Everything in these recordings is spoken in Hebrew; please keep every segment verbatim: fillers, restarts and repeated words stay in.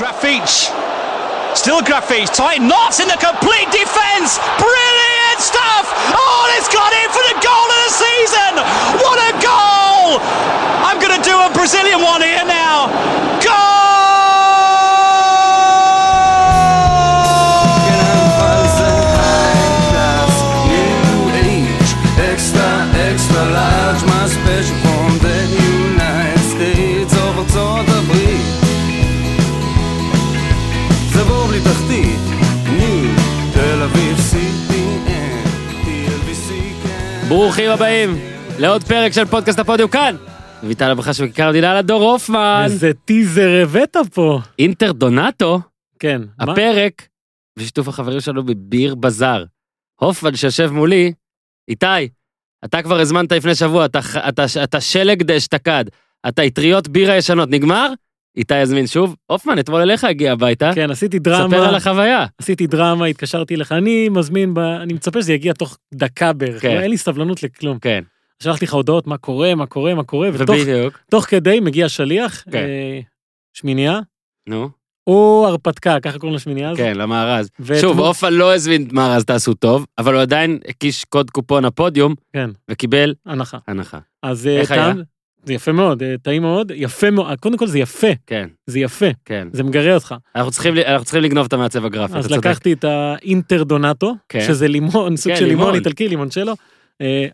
Grafitsch. Still Grafitsch. Tight knots in the complete defence. Brilliant stuff. Oh, and it's got in for the goal of the season. What a goal. I'm going to do a Brazilian one here now. Goal. ברוכים הבאים לעוד פרק של פודקאסט הפודיום כאן. ויטל אבחה שבכיכר המדינה לדור הופמן. איזה טיזר הבאת פה. אינטר דונטו. כן. הפרק בשיתוף החברים שלנו בביר בזאר. הופמן שישב מולי, איתי, אתה כבר הזמנת לפני שבוע, אתה, אתה, אתה שלג דשתקד, אתה יטריות בירה ישנות, נגמר? איתי יזמין שוב, הופמן, אתמול אליך הגיע הביתה. כן, עשיתי דרמה. ספר על החוויה. עשיתי דרמה, התקשרתי לך, אני מזמין, ב... אני מצפה שזה יגיע תוך דקה בערך, כן. לא, אין לי סבלנות לכלום. כן. שלחתי לך הודעות, מה קורה, מה קורה, מה קורה, ותוך תוך כדי מגיע שליח, כן. אה, שמיניה. נו. או הרפתקה, ככה קוראים לשמינייה הזאת. כן, למארז. ו... שוב, אופה ו... לא הזמין מארז, תעשו טוב, אבל הוא עדיין הקיש קוד קופון הפודיום, כן. וקיבל הנחה. הנחה. אז איך היה? זה יפה מאוד, טעים מאוד, יפה מאוד, קודם כל זה יפה. כן. זה יפה, כן. זה מגרה אותך. אנחנו צריכים, אנחנו צריכים לגנוב את המעצב הגרפי. אז לקחתי את האינטר דונטו, כן. שזה לימון, סוג כן, של לימון, לימון איטלקי, לימון שלו,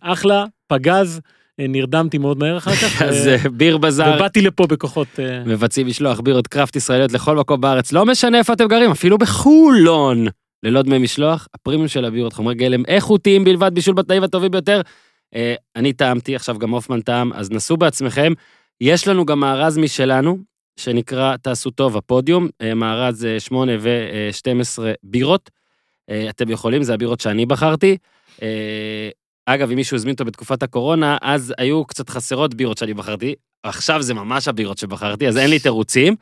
אחלה, פגז, נרדמתי מאוד מהר אחר כך. אז ביר בזאר. ובאתי לפה בכוחות. מבצעים משלוח בירות קראפט ישראליות לכל מקום בארץ. לא משנה איפה אתם גרים, אפילו בחולון. ללא דמי משלוח, הפרימיום של הבירות, חומרי גלם איכותיים בלבד, בישול בתנאים הטובים ביותר. אני טעמתי, עכשיו גם הופמן טעם, אז נסו בעצמכם. יש לנו גם מארז משלנו, שנקרא תעשו טוב, הפודיום. מארז שמונה ושתים עשרה בירות. אתם יכולים, זה הבירות שאני בחרתי. אגב, אם מישהו הזמין אותו בתקופת הקורונה, אז היו קצת חסרות בירות שאני בחרתי, עכשיו זה ממש הבירות שבחרתי, אז אין לי תירוצים.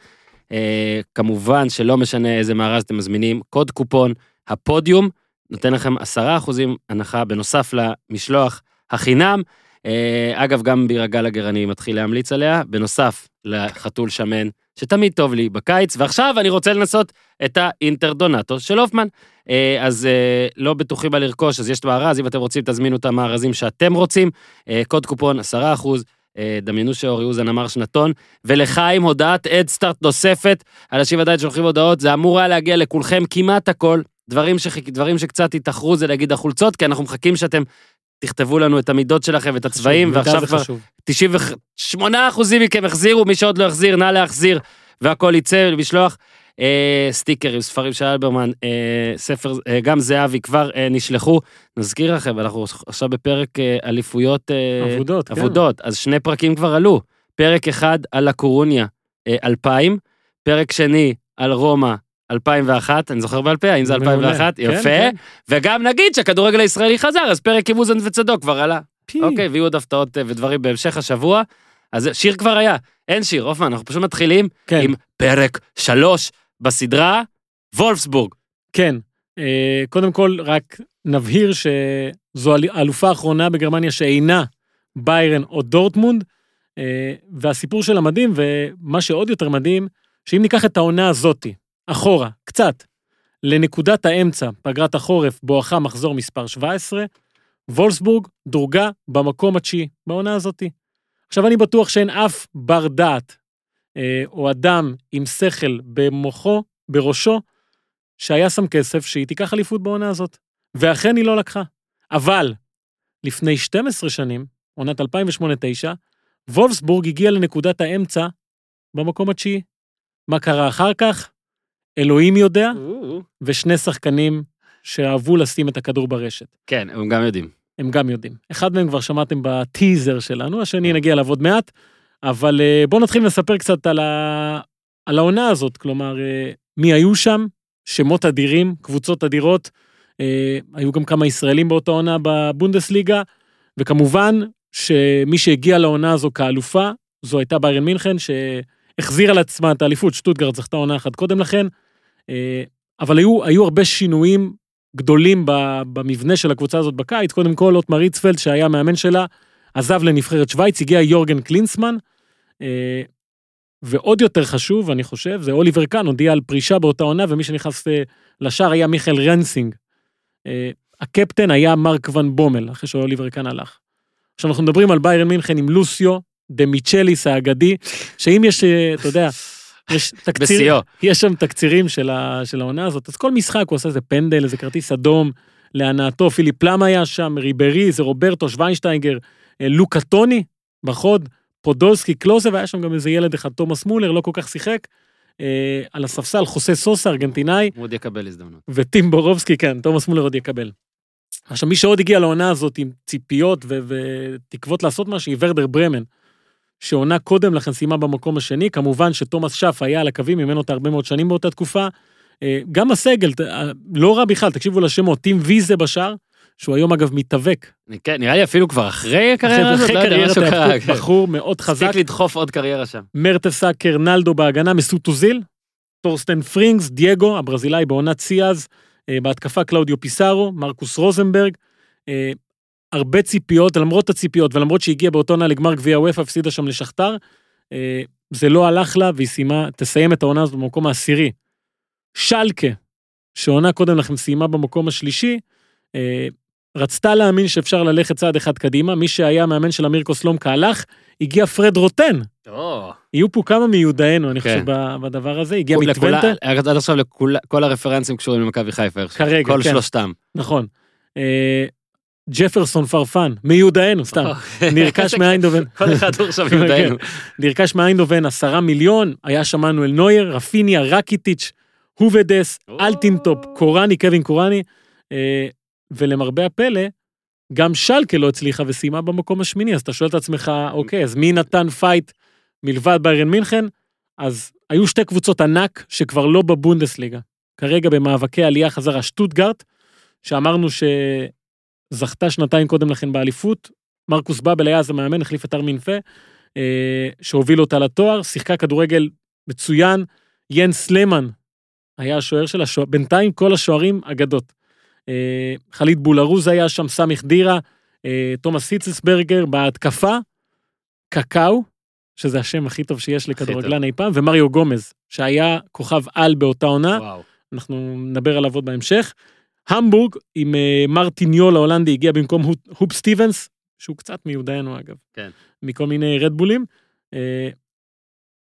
אה, כמובן שלא משנה איזה מארז אתם מזמינים, קוד קופון, הפודיום, נותן לכם עשרה אחוזים הנחה, בנוסף למשלוח החינם. אה, אגב, גם בירה גלגר אני מתחיל להמליץ עליה, בנוסף לחתול שמן, שתמיד טוב לי בקיץ, ועכשיו אני רוצה לנסות את האינטר דונטו של הופמן, אז לא בטוחים בלרכוש, אז יש את מארז, אם אתם רוצים תזמינו את המארזים שאתם רוצים, קוד קופון עשרה אחוז, דמיינו שאורי אוזן אמר שנתון, ולחיים הודעת אדסטארט נוספת, אנשים עדיין שולחים הודעות, זה אמור היה להגיע לכולכם כמעט הכל, דברים, ש... דברים שקצת התאחרו זה להגיד החולצות, כי אנחנו מחכים שאתם תכתבו לנו את המידות שלכם ואת הצבעים, ועכשיו כבר תשעים ושמונה אחוז מכם החזירו, מי שעוד לא החזיר, נא להחזיר, והכל יצא ולשלוח אה, סטיקרים, ספרים של אלברמן, אה, ספר, אה, גם זהבי כבר אה, נשלחו, נזכיר לכם, אנחנו עכשיו בפרק אה, אליפויות אה, עבודות, עבודות. כן. אז שני פרקים כבר עלו, פרק אחד על הקורוניה אה, אלפיים, פרק שני על רומא, אלפיים ואחת, אני זוכר בעל פה, האם זה אלפיים ואחת, יפה, כן. וגם נגיד שהכדורגל הישראלי חזר, אז פרק עם אוזן וצדוק כבר עלה, פי. אוקיי, ויהיו עוד הפתעות ודברים בהמשך השבוע, אז שיר כבר היה, אין שיר, הופמן, אנחנו פשוט מתחילים כן. עם פרק שלוש בסדרה, וולפסבורג. כן, קודם כל רק נבהיר שזו האלופה האחרונה בגרמניה שאינה ביירן או דורטמונד, והסיפור שלה מדהים, ומה שעוד יותר מדהים, שאם ניקח את העונה הזאתי, אחורה, קצת, לנקודת האמצע, פגרת החורף, בואכה מחזור מספר שבע עשרה, וולפסבורג דורגה במקום התשיעי, בעונה הזאת. עכשיו אני בטוח שאין אף בר דעת, אה, או אדם עם שכל במוחו, בראשו, שהיה שם כסף שהיא תיקח אליפות בעונה הזאת, ואכן היא לא לקחה. אבל, לפני שתים עשרה שנים, עונת אלפיים ושמונה תשע, וולפסבורג הגיע לנקודת האמצע, במקום התשיעי. מה קרה אחר כך? אלוהים יודע, ושני שחקנים שאהבו לשים את הכדור ברשת. כן, הם גם יודעים. הם גם יודעים. אחד מהם כבר שמעתם בטיזר שלנו, השני נגיע אליו עוד מעט, אבל בואו נתחיל לספר קצת על, ה... על העונה הזאת, כלומר, מי היו שם, שמות אדירים, קבוצות אדירות, היו גם כמה ישראלים באותה עונה בבונדסליגה, וכמובן שמי שהגיע לעונה הזו כאלופה, זו הייתה ביירן מינכן, שהחזיר על עצמה את האליפות, שטוטגרד זכתה עונה אחת קודם לכן, אבל היו, היו הרבה שינויים גדולים במבנה של הקבוצה הזאת בקיץ, קודם כל אוטמר ריצפלד שהיה מאמן שלה, עזב לנבחרת שוויץ, הגיע יורגן קלינסמן, ועוד יותר חשוב, אני חושב, זה אוליבר קאן, הודיע על פרישה באותה עונה, ומי שנכנס לשער היה מיכאל רנסינג. הקפטן היה מרק ון בומל, אחרי שאוליבר קאן הלך. עכשיו אנחנו מדברים על ביירן מינכן עם לוסיו, דמיצ'ליס האגדי, שאם יש, אתה יודע, יש, תקציר, יש שם תקצירים של, ה, של העונה הזאת, אז כל משחק הוא עושה איזה פנדל, איזה כרטיס אדום, להנאתו, פיליפ לם היה שם, ריברי, זה רוברטו, שוויינשטיינגר, לוקה טוני, בחוד, פודולסקי, קלוזה, והיה שם גם איזה ילד אחד, תומס מולר, לא כל כך שיחק, אה, על הספסל, חוסה סוסה, ארגנטינאי. הוא עוד יקבל הזדמנות. וטימבורובסקי, כן, תומס מולר עוד יקבל. עכשיו, מי שעוד הגיע לעונה הזאת עם ציפיות ו- ותקוות לעשות משהו, היא ורדר ברמן, שעונה קודם לכן סיימה במקום השני, כמובן שתומס שף היה על הקווים, ממנו אותה הרבה מאוד שנים באותה תקופה, גם הסגל, לא רע בכלל, תקשיבו לשמות, טים ויזה בשער, שהוא היום אגב מתאבק. כן, נראה לי אפילו כבר אחרי הקריירה הזאת, לא יודע משהו קרה. בחור מאוד חזק. הספיק לדחוף עוד קריירה שם. מרטסה, קרנלדו בהגנה, מסוטוזיל, טורסטן פרינגס, דייגו, הברזילאי בעונת סיאז, בהתקפה קלאודיו פיסארו, מרקוס רוזנברג, הרבה ציפיות, למרות הציפיות, ולמרות שהגיע באותו עונה לגמר גביע וופא, הפסידה שם לשכתר, זה לא הלך לה, והיא סיימה, תסיים את העונה הזאת במקום העשירי. שלקה, שעונה קודם לכם סיימה במקום השלישי, רצתה להאמין שאפשר ללכת צעד אחד קדימה, מי שהיה מאמן של אמיר קוסלומקה הלך, הגיע פרד רוטן. יהיו פה כמה מיודענו, אני חושב, בדבר הזה, הגיע מטוונטה. עד עכשיו כל הרפרנסים קשורים למכבי חיפה, כל שלושתם. נכון. ג'פרסון פרפן, מיודענו, סתם, נרכש מהאינדובן. כל אחד הוא עכשיו מיודענו. נרכש מהאינדובן עשרה מיליון, היה שמענו אל נויר, רפיניה, רקיטיץ', הובדס, אלטינטופ, קורני, קווין קורני, ולמרבה הפלא, גם שלקה לא הצליחה וסיימה במקום השמיני, אז אתה שואל את עצמך, אוקיי, אז מי נתן פייט מלבד ביירן מינכן? אז היו שתי קבוצות ענק שכבר לא בבונדסליגה. כרגע במאבקי עלייה חזרה שטוטגרט, שאמרנו שזכתה שנתיים קודם לכן באליפות, מרקוס באבל היה אז המאמן, החליף את ארמין פה, שהוביל אותה לתואר, שיחקה כדורגל מצוין, ינס למן, היה השוער שלה, בינתיים כל השוערים אגדות. חליט בולרוז היה שם, סמיך דירה, תומס היצלסברגר בהתקפה, קקאו, שזה השם הכי טוב שיש לכדורגלן אי פעם, ומריו גומז, שהיה כוכב על באותה עונה, וואו. אנחנו נדבר עליו עוד בהמשך. המבורג עם מרטיניול ההולנדי, הגיע במקום הופ סטיבנס, שהוא קצת מיודענו אגב, כן. מכל מיני רדבולים,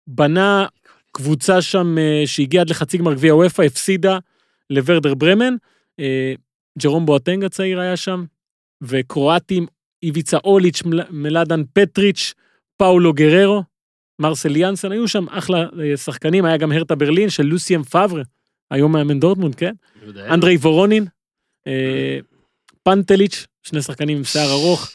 בנה קבוצה שם שהגיעה עד לחצי גמר גביע וופא, הפסידה לוורדר ברמן, ג'רום בואטנג הצעיר היה שם, וקרואטים, איביצה אוליץ', מלאדן פטריץ', פאולו גררו, מרסל יאנסן, היו שם אחלה שחקנים, היה גם הרטה ברלין של לוסיאן פאבר, היום מאמן דורטמונד, כן? אנדרי וורונין, פנטליץ', שני שחקנים עם שיער ארוך,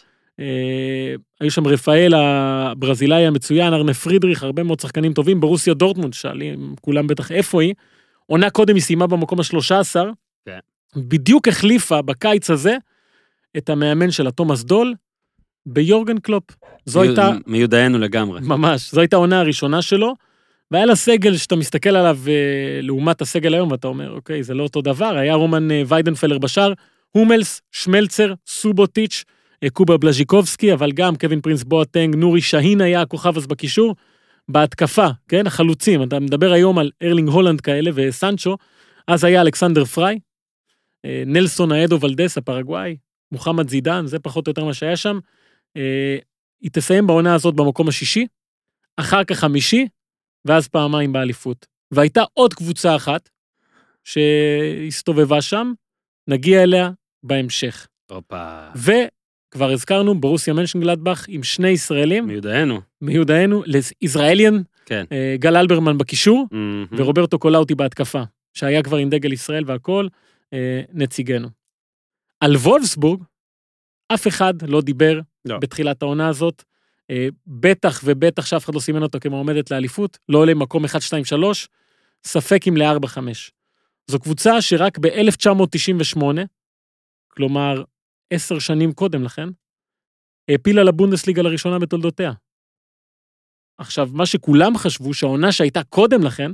היו שם רפאל הברזילאי המצוין, ארנה פרידריך, הרבה מאוד שחקנים טובים, ברוסיה דורטמונד, שאלים כולם בטח איפה היא, עונה קודם היא סיימה במקום ה-שלוש עשרה, בדיוק החליפה בקיץ הזה את המאמן שלה, תומאס דול, ביורגן קלופ. זו הייתה... מיודענו לגמרי. ממש, זו הייתה העונה הראשונה שלו, והיה לה סגל שאתה מסתכל עליו לעומת הסגל היום, ואתה אומר, אוקיי, זה לא אותו דבר, היה רומן ויידנפלר בשאר, הומלס, שמלצר, סובוטיץ', קובה בלז'יקובסקי, אבל גם קווין פרינס בואטנג, נורי שהין היה הכוכב אז בקישור, בהתקפה, כן, החלוצים, אתה מדבר היום על ארלינג הולנד כאלה וסנצ'ו, אז היה אלכסנדר פריי, נלסון האדו ולדס הפרגוואי, מוחמד זידן, זה פחות או יותר מה שהיה שם, היא תסיים בעונה הזאת במקום השישי, אחר כך חמישי, ואז פעמיים באליפות. והייתה עוד קבוצה אחת, שהסתובבה שם, נגיע אליה בהמשך. אופה. וכבר הזכרנו, ברוסיה מנשנגלדבך, עם שני ישראלים. מיודענו. מיודענו, לישראליאן, כן. גל אלברמן בקישור, mm-hmm. ורוברטו קולאוטי בהתקפה, שהיה כבר עם דגל ישראל והכל, נציגנו. על וולפסבורג, אף אחד לא דיבר לא. בתחילת העונה הזאת, בטח ובטח שאף אחד לא סימן אותו כמועמדת לאליפות, לא עולה מקום אחת, שתיים, שלוש, ספק אם ל-ארבע, חמש. זו קבוצה שרק ב-אלף תשע מאות תשעים ושמונה, כלומר עשר שנים קודם לכן, הפילה לבונדסליגה לראשונה בתולדותיה. עכשיו, מה שכולם חשבו שהעונה שהייתה קודם לכן,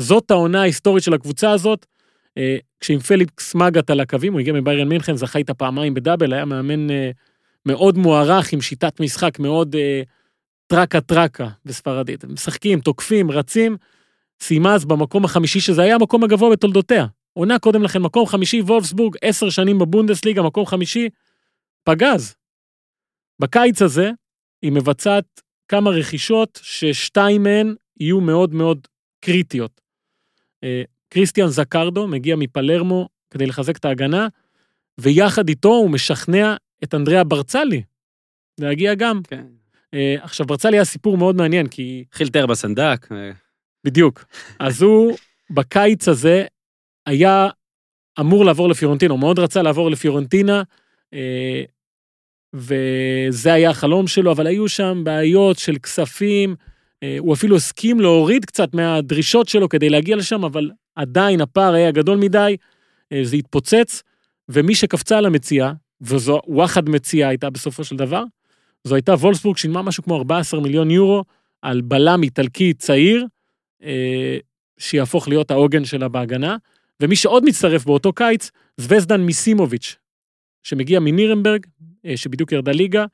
זאת העונה ההיסטורית של הקבוצה הזאת, כשעם פליקס מאגט על הקווים, הוא הגיע מביירן מינכן, זכה איתה פעמיים בדאבל, היה מאמן מאוד מוערך, עם שיטת משחק מאוד טרקה טרקה בספרדית. משחקים, תוקפים, רצים, סיימה אז במקום החמישי, שזה היה המקום הגבוה בתולדותיה. עונה קודם לכן, מקום חמישי, וולפסבורג, עשר שנים בבונדסליגה, מקום חמישי, פגז. בקיץ הזה, היא מבצעת כמה רכישות, ששתיים מהן יהיו מאוד מאוד קריטיות. קריסטיאן זקרדו מגיע מפלרמו כדי לחזק את ההגנה, ויחד איתו הוא משכנע את אנדריה ברצלי, להגיע גם. כן. עכשיו, ברצלי היה סיפור מאוד מעניין, כי... חילטר בסנדק. בדיוק. אז הוא, בקיץ הזה, היה אמור לעבור לפיורנטינה, הוא מאוד רצה לעבור לפיורנטינה, וזה היה החלום שלו, אבל היו שם בעיות של כספים, הוא אפילו הסכים להוריד קצת מהדרישות שלו כדי להגיע לשם, אבל עדיין הפער היה גדול מדי, זה התפוצץ, ומי שקפצה על המציאה, וזו וואחד מציאה הייתה בסופו של דבר, זו הייתה וולפסבורג, שילמה משהו כמו ארבעה עשר מיליון יורו, על בלם איטלקי צעיר, שיהפוך להיות העוגן שלה בהגנה, ומי שעוד מצטרף באותו קיץ, זווזדן מיסימוביץ', שמגיע מנירנברג, שבדיוק ירדה ליגה,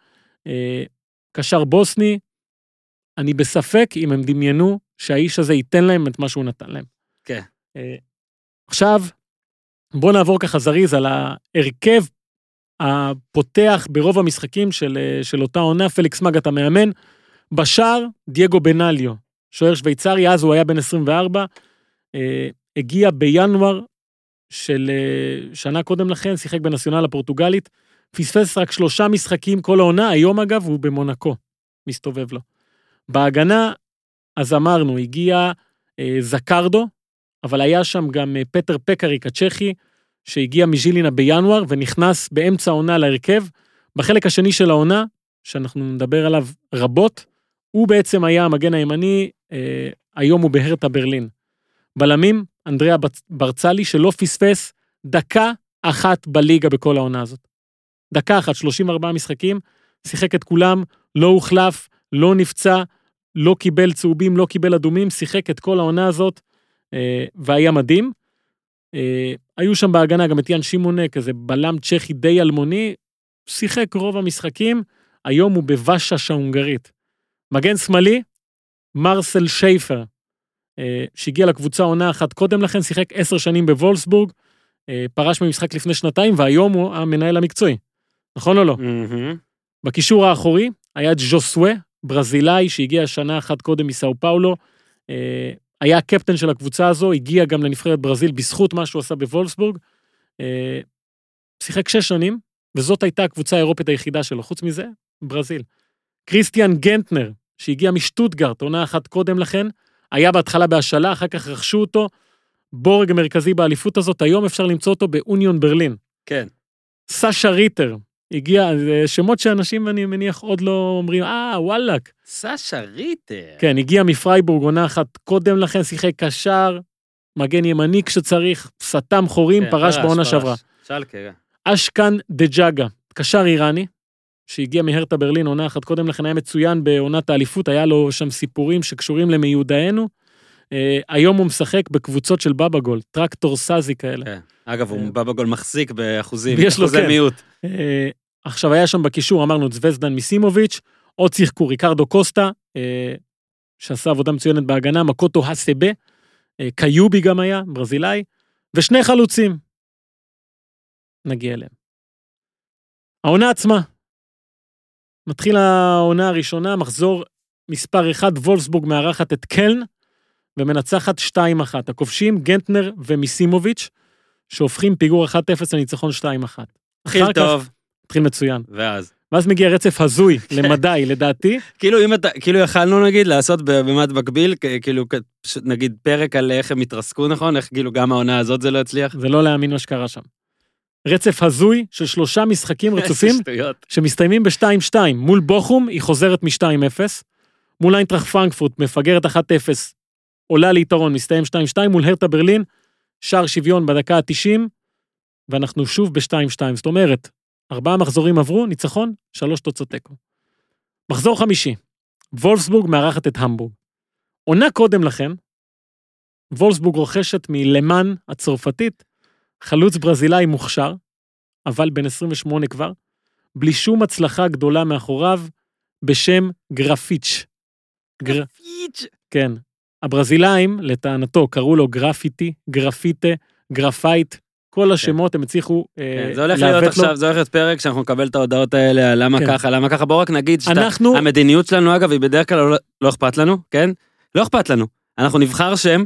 קשר בוסני, אני בספק אם הם דמיינו שהאיש הזה ייתן להם את מה שהוא נתן להם. כן. עכשיו, בואו נעבור ככה זריז על ההרכב הפותח ברוב המשחקים של, של אותה עונה, פליקס מגה המאמן, בשער דייגו בנאליו, שוער שוויצרי, אז הוא היה בן עשרים וארבע, הגיע בינואר של שנה קודם לכן, שיחק בנציונל הפורטוגלית, פספס רק שלושה משחקים כל העונה, היום אגב הוא במונקו, מסתובב לו. בהגנה, אז אמרנו, הגיע אה, זקרדו, אבל היה שם גם אה, פטר פקריק הצ'כי, שהגיע מז'ילינה בינואר, ונכנס באמצע העונה להרכב. בחלק השני של העונה, שאנחנו נדבר עליו רבות, הוא בעצם היה המגן הימני, אה, היום הוא בהרטה ברלין. בלמים, אנדריה ברצלי, שלא פספס דקה אחת בליגה בכל העונה הזאת. דקה אחת, שלושים וארבעה משחקים, שיחק את כולם, לא הוחלף, לא נפצע, לא קיבל צהובים, לא קיבל אדומים, שיחק את כל העונה הזאת, אה, והיה מדהים. אה, היו שם בהגנה גם את יאן שימונה, כזה בלם צ'כי די אלמוני, שיחק רוב המשחקים, היום הוא בוושש ההונגרית. מגן שמאלי, מרסל שייפר, אה, שהגיע לקבוצה עונה אחת קודם לכן, שיחק עשר שנים בוולפסבורג, אה, פרש ממשחק לפני שנתיים, והיום הוא המנהל המקצועי. נכון או לא? Mm-hmm. בקישור האחורי, היה ג'וסווה, ברזילאי, שהגיע שנה אחת קודם מסאו פאולו, היה הקפטן של הקבוצה הזו, הגיע גם לנבחרת ברזיל בזכות מה שהוא עשה בוולפסבורג, שיחק שש שנים, וזאת הייתה הקבוצה האירופית היחידה שלו, חוץ מזה, ברזיל. קריסטיאן גנטנר, שהגיע משטוטגרט, עונה אחת קודם לכן, היה בהתחלה בהשאלה, אחר כך רכשו אותו, בורג מרכזי באליפות הזאת, היום אפשר למצוא אותו באוניון ברלין. כן. סשה ריטר, הגיע, שמות שאנשים, אני מניח, עוד לא אומרים, אה, וואלק. סשה ריטר. כן, הגיע מפרייבורג, עונה אחת קודם לכן, שיחק קשר, מגן ימני כשצריך, סתם חורים, כן, פרש, פרש בעונה פרש. שברה. שלקה. אשקן דג'אגה, קשר איראני, שהגיע מהרטה ברלין, עונה אחת קודם לכן, היה מצוין בעונת האליפות, היה לו שם סיפורים שקשורים למיודענו, Uh, היום הוא משחק בקבוצות של בבגול, טרקטור סאזי כאלה. Okay. אגב, הוא uh, בבגול מחזיק באחוזים, אחוזי כן. מיעוט. Uh, עכשיו היה שם בקישור, אמרנו, זווזדן מיסימוביץ', עוד שיחקו ריקרדו קוסטה, uh, שעשה עבודה מצוינת בהגנה, מקוטו הסבה, uh, קיובי גם היה, ברזילאי, ושני חלוצים. נגיע אליהם. העונה עצמה. מתחיל העונה הראשונה, מחזור מספר אחד, וולפסבורג מארחת את קלן, ומנצחת שתיים אחת. הכובשים, גנטנר ומיסימוביץ', שהופכים פיגור אחת אפס לניצחון שתיים אחת. התחיל טוב. התחיל מצוין. ואז? ואז מגיע רצף הזוי, למדי, לדעתי. כאילו אם אתה, כאילו יכלנו נגיד לעשות במד מקביל, כאילו נגיד פרק על איך הם התרסקו, נכון? איך כאילו גם העונה הזאת זה לא הצליח? זה לא להאמין מה שקרה שם. רצף הזוי של שלושה משחקים רצופים, שמסתיימים ב-שתיים שתיים. מול בוחום, היא חוזרת מ-שתיים אפס. מול איינטראכט פרנקפורט, מפגרת אחת אפס. עולה ליתרון, מסתיים שתיים שתיים, מול הרטה ברלין, שער שוויון בדקה ה-תשעים, ואנחנו שוב ב-שתיים שתיים. זאת אומרת, ארבעה מחזורים עברו, ניצחון, שלוש תוצאות תיקו. מחזור חמישי, וולפסבורג מארחת את המבורג. עונה קודם לכן, וולפסבורג רוכשת מלמן הצרפתית, חלוץ ברזילאי מוכשר, אבל בן עשרים ושמונה כבר, בלי שום הצלחה גדולה מאחוריו, בשם גרפיץ'. גרפיץ'. כן. הברזילאים, לטענתו, קראו לו גרפיטי, גרפיטה, גרפייט, כל השמות הם הצליחו להוות לו. זה הולך להיות עכשיו, זה הולך להיות פרק שאנחנו נקבל את ההודעות האלה, למה ככה, למה ככה, בואו רק נגיד שהמדיניות שלנו, אגב, היא בדרך כלל לא אכפת לנו, כן? לא אכפת לנו. אנחנו נבחר שם,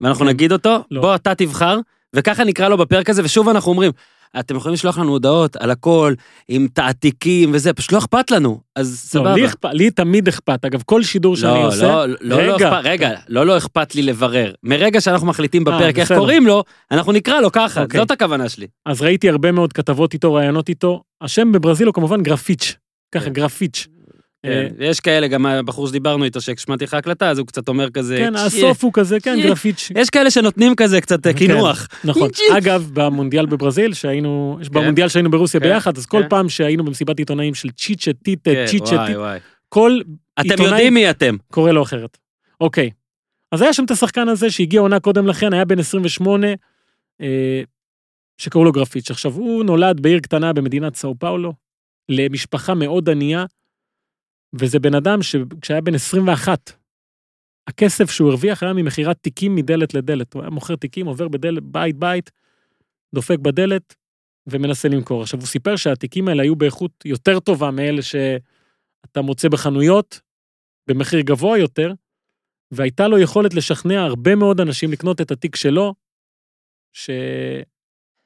ואנחנו נגיד אותו, בוא אתה תבחר, וככה נקרא לו בפרק הזה, ושוב אנחנו אומרים, אתם יכולים לשלוח לנו הודעות על הכל, עם תעתיקים וזה, פשוט לא אכפת לנו, אז סבבה. לי תמיד אכפת, אגב, כל שידור שאני עושה, רגע, לא לא אכפת לי לברר, מרגע שאנחנו מחליטים בפרק איך קוראים לו, אנחנו נקרא לו ככה, זאת הכוונה שלי. אז ראיתי הרבה מאוד כתבות איתו, רעיונות איתו, השם בברזיל הוא כמובן גרפיץ', ככה גרפיץ'. יש כאלה, גם הבחור שדיברנו איתו, ששמעתי לך הקלטה, אז הוא קצת אומר כזה... כן, הסוף הוא כזה, כן, גרפיץ'. יש כאלה שנותנים כזה קצת כינוח. נכון. אגב, במונדיאל בברזיל, שהיינו, במונדיאל שהיינו ברוסיה ביחד, אז כל פעם שהיינו במסיבת עיתונאים של צ'יצ'ה, טיטה, צ'יצ'ה, טיטה, כל עיתונאי... אתם יודעים מי אתם. קורא לו אחרת. אוקיי. אז היה שם את השחקן הזה שהגיע עונה קודם לכן, היה בן עשרים ושמונה, שקראו לו גרפיץ'. עכשיו, הוא נולד בעיר קטנה במדינת סאו פאולו, למשפחה מאוד ענייה. וזה בן אדם שכשהיה בן עשרים ואחת, הכסף שהוא הרוויח היה ממחירת תיקים מדלת לדלת. הוא היה מוכר תיקים, עובר בדלת, בית בית, דופק בדלת, ומנסה למכור. עכשיו, הוא סיפר שהתיקים האלה היו באיכות יותר טובה מאלה שאתה מוצא בחנויות, במחיר גבוה יותר, והייתה לו יכולת לשכנע הרבה מאוד אנשים לקנות את התיק שלו, ש...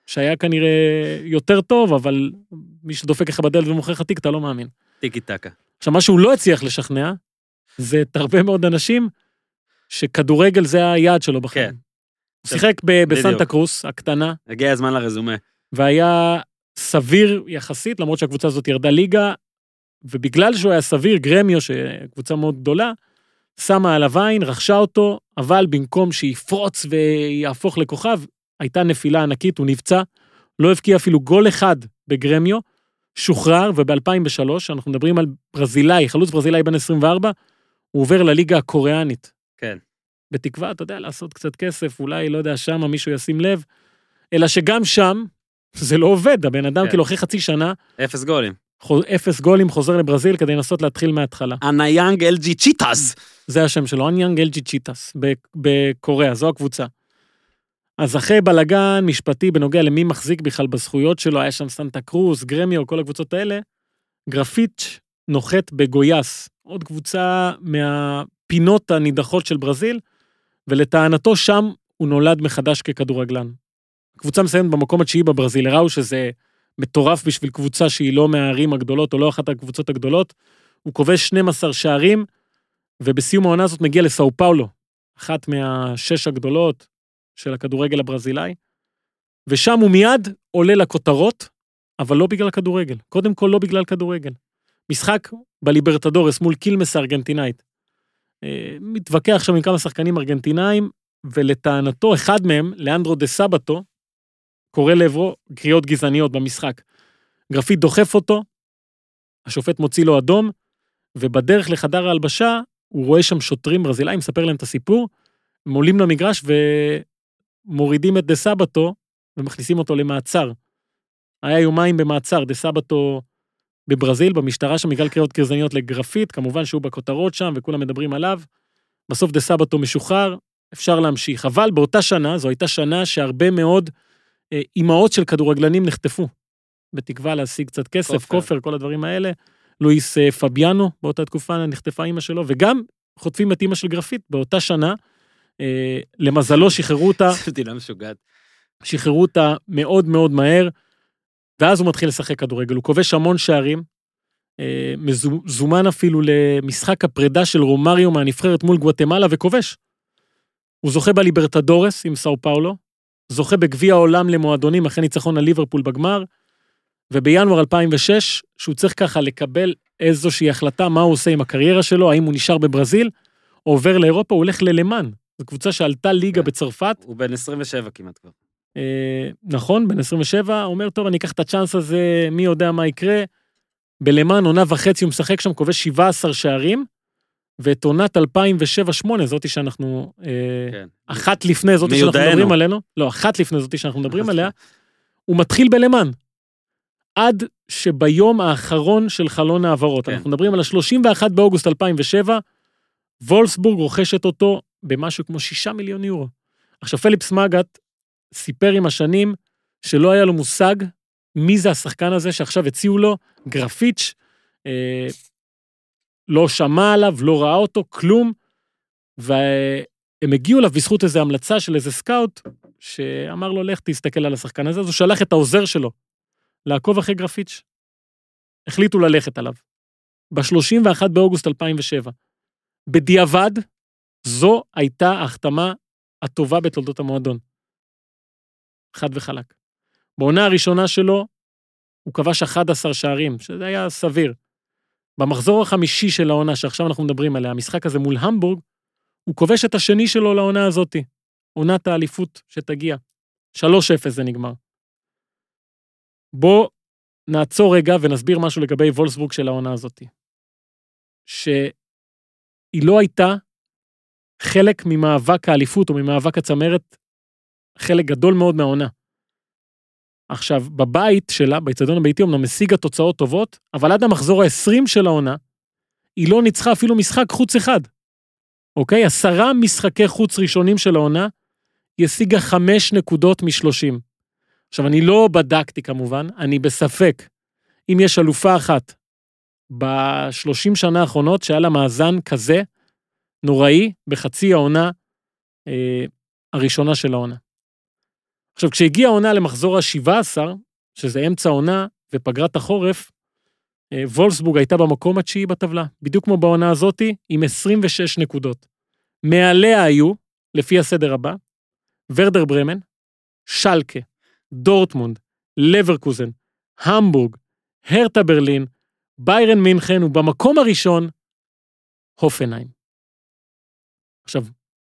שהיה כנראה יותר טוב, אבל מי שדופק לך בדלת ומוכר לך תיק, אתה לא מאמין. תיקי טקה. עכשיו, מה שהוא לא הצליח לשכנע, זה את הרבה מאוד אנשים, שכדורגל זה היעד שלו בחיים. כן. הוא שיחק ב- בסנטה קרוס, הקטנה. הגיע הזמן לרזומה. והיה סביר יחסית, למרות שהקבוצה הזאת ירדה ליגה, ובגלל שהוא היה סביר, גרמיו, שקבוצה מאוד גדולה, שמה עליו עין, רכשה אותו, אבל במקום שיפרוץ ויהפוך לכוכב, הייתה נפילה ענקית, הוא נפצע, לא הבקיע אפילו גול אחד בגרמיו, שוחרר, וב-אלפיים ושלוש, אנחנו מדברים על ברזילאי, חלוץ ברזילאי בן עשרים וארבע, הוא עובר לליגה הקוריאנית. כן. בתקווה, אתה יודע, לעשות קצת כסף, אולי, לא יודע, שם מישהו ישים לב, אלא שגם שם, זה לא עובד, הבן אדם, כן. כאילו אחרי חצי שנה, אפס גולים. חוז, אפס גולים חוזר לברזיל, כדי לנסות להתחיל מההתחלה. אניאנג אלג'י צ'יטאס. זה השם שלו, אניאנג אלג'י צ'יטאס, בקוריאה, זו הקבוצה. אז אחרי בלגן משפטי בנוגע למי מחזיק בכלל בזכויות שלו, היה שם סנטה קרוס, גרמיו, כל הקבוצות האלה, גרפיץ' נוחת בגויאס, עוד קבוצה מהפינות הנידחות של ברזיל, ולטענתו שם הוא נולד מחדש ככדורגלן. הקבוצה מסיימת במקום התשיעי בברזיל, ראו שזה מטורף בשביל קבוצה שהיא לא מהערים הגדולות, או לא אחת הקבוצות הגדולות, הוא כובש שנים עשר שערים, ובסיום העונה הזאת מגיע לסאו פאולו, אחת מהשש הגדולות, של הכדורגל הברזילאי, ושם הוא מיד עולה לכותרות, אבל לא בגלל כדורגל. קודם כל לא בגלל כדורגל. משחק בליברטדורס מול קילמס הארגנטינאית. מתווכח שם עם כמה שחקנים ארגנטינאים, ולטענתו, אחד מהם, לאנדרו דה סבתו, קורא לעברו קריאות גזעניות במשחק. גרפיץ' דוחף אותו, השופט מוציא לו אדום, ובדרך לחדר ההלבשה, הוא רואה שם שוטרים ברזילאים, מספר להם את הסיפור, הם עולים למגרש ו... מורידים את דה סבתו, ומכניסים אותו למעצר. היה יומיים במעצר, דה סבתו בברזיל, במשטרה שם, בגלל קריאות גזעניות לגרפיץ', כמובן שהוא בכותרות שם, וכולם מדברים עליו. בסוף דה סבתו משוחרר, אפשר להמשיך. אבל באותה שנה, זו הייתה שנה שהרבה מאוד אה, אימהות של כדורגלנים נחטפו, בתקווה להשיג קצת כסף, כופר, כופר כל הדברים האלה. לואיס אה, פביאנו, באותה תקופה נחטפה אימא שלו, וגם חוטפים את אימא של גרפיץ' באותה שנה, למזלו שחררו אותה, שחררו אותה מאוד מאוד מהר, ואז הוא מתחיל לשחק כדורגל, הוא כובש המון שערים, מזומן אפילו למשחק הפרידה של רומאריו מהנבחרת מול גואטמלה וכובש. הוא זוכה בליברטדורס עם סאו פאולו, זוכה בגביע העולם למועדונים, אחרי ניצחון על ליברפול בגמר, ובינואר אלפיים ושש, שהוא צריך ככה לקבל איזושהי החלטה, מה הוא עושה עם הקריירה שלו, האם הוא נשאר בברזיל, עובר לאירופה, הוא הולך ללמן. זו קבוצה שעלתה ליגה בצרפת. הוא בן עשרים ושבע כמעט כבר. נכון, בן עשרים ושבע, אומר, טוב, אני אקח את הצ'אנס הזה, מי יודע מה יקרה. בלמן, עונה וחצי, הוא משחק שם, כובש שבעה עשר שערים, ואת עונת אלפיים ושבע שמונה, זאתי שאנחנו, אחת לפני זאתי שאנחנו מדברים עלינו, לא, אחת לפני זאתי שאנחנו מדברים עליה, הוא מתחיל בלמן, עד שביום האחרון של חלון העברות, אנחנו מדברים על ה-שלושים ואחד באוגוסט אלפיים ושבע, וולסבורג רוכשת אותו במשהו כמו שישה מיליון יורו. עכשיו, פליפס מאגט סיפר עם השנים שלא היה לו מושג מי זה השחקן הזה שעכשיו הציעו לו, גרפיץ', אה, לא שמע עליו, לא ראה אותו, כלום, והם הגיעו אליו בזכות איזו המלצה של איזה סקאוט, שאמר לו, לך תסתכל על השחקן הזה, אז הוא שלח את העוזר שלו לעקוב אחרי גרפיץ'. החליטו ללכת עליו. ב-שלושים ואחד באוגוסט אלפיים ושבע. בדיעבד, זו הייתה ההחתמה הטובה בתולדות המועדון. חד וחלק. בעונה הראשונה שלו, הוא כבש אחד עשר שערים, שזה היה סביר. במחזור החמישי של העונה, שעכשיו אנחנו מדברים עליה, המשחק הזה מול המבורג, הוא כובש את השני שלו לעונה הזאת. עונת האליפות שתגיע. שלוש אפס זה נגמר. בוא נעצור רגע ונסביר משהו לגבי וולסבורג של העונה הזאת. שהיא לא הייתה חלק ממאבק האליפות או ממאבק הצמרת, חלק גדול מאוד מהעונה. עכשיו, בבית שלה, באיצטדיון הביתי, אומנם השיגה תוצאות טובות, אבל עד המחזור ה-עשרים של העונה, היא לא ניצחה אפילו משחק חוץ אחד. אוקיי? עשרה משחקי חוץ ראשונים של העונה, היא השיגה חמש נקודות משלושים. עכשיו, אני לא בדקתי כמובן, אני בספק, אם יש אלופה אחת, בשלושים שנה האחרונות, שהיה לה מאזן כזה, נוראי, בחצי העונה, אה, הראשונה של העונה. עכשיו, כשהגיעה העונה למחזור ה-שבע עשרה, שזה אמצע העונה ופגרת החורף, וולסבורג הייתה במקום התשיעי בטבלה. בדיוק כמו בעונה הזאת, עם עשרים ושש נקודות. מעליה היו, לפי הסדר הבא, ורדר ברמן, שלקה, דורטמונד, לברקוזן, המבורג, הרטה ברלין, ביירן מינכן, ובמקום הראשון, הופנהיים. עכשיו,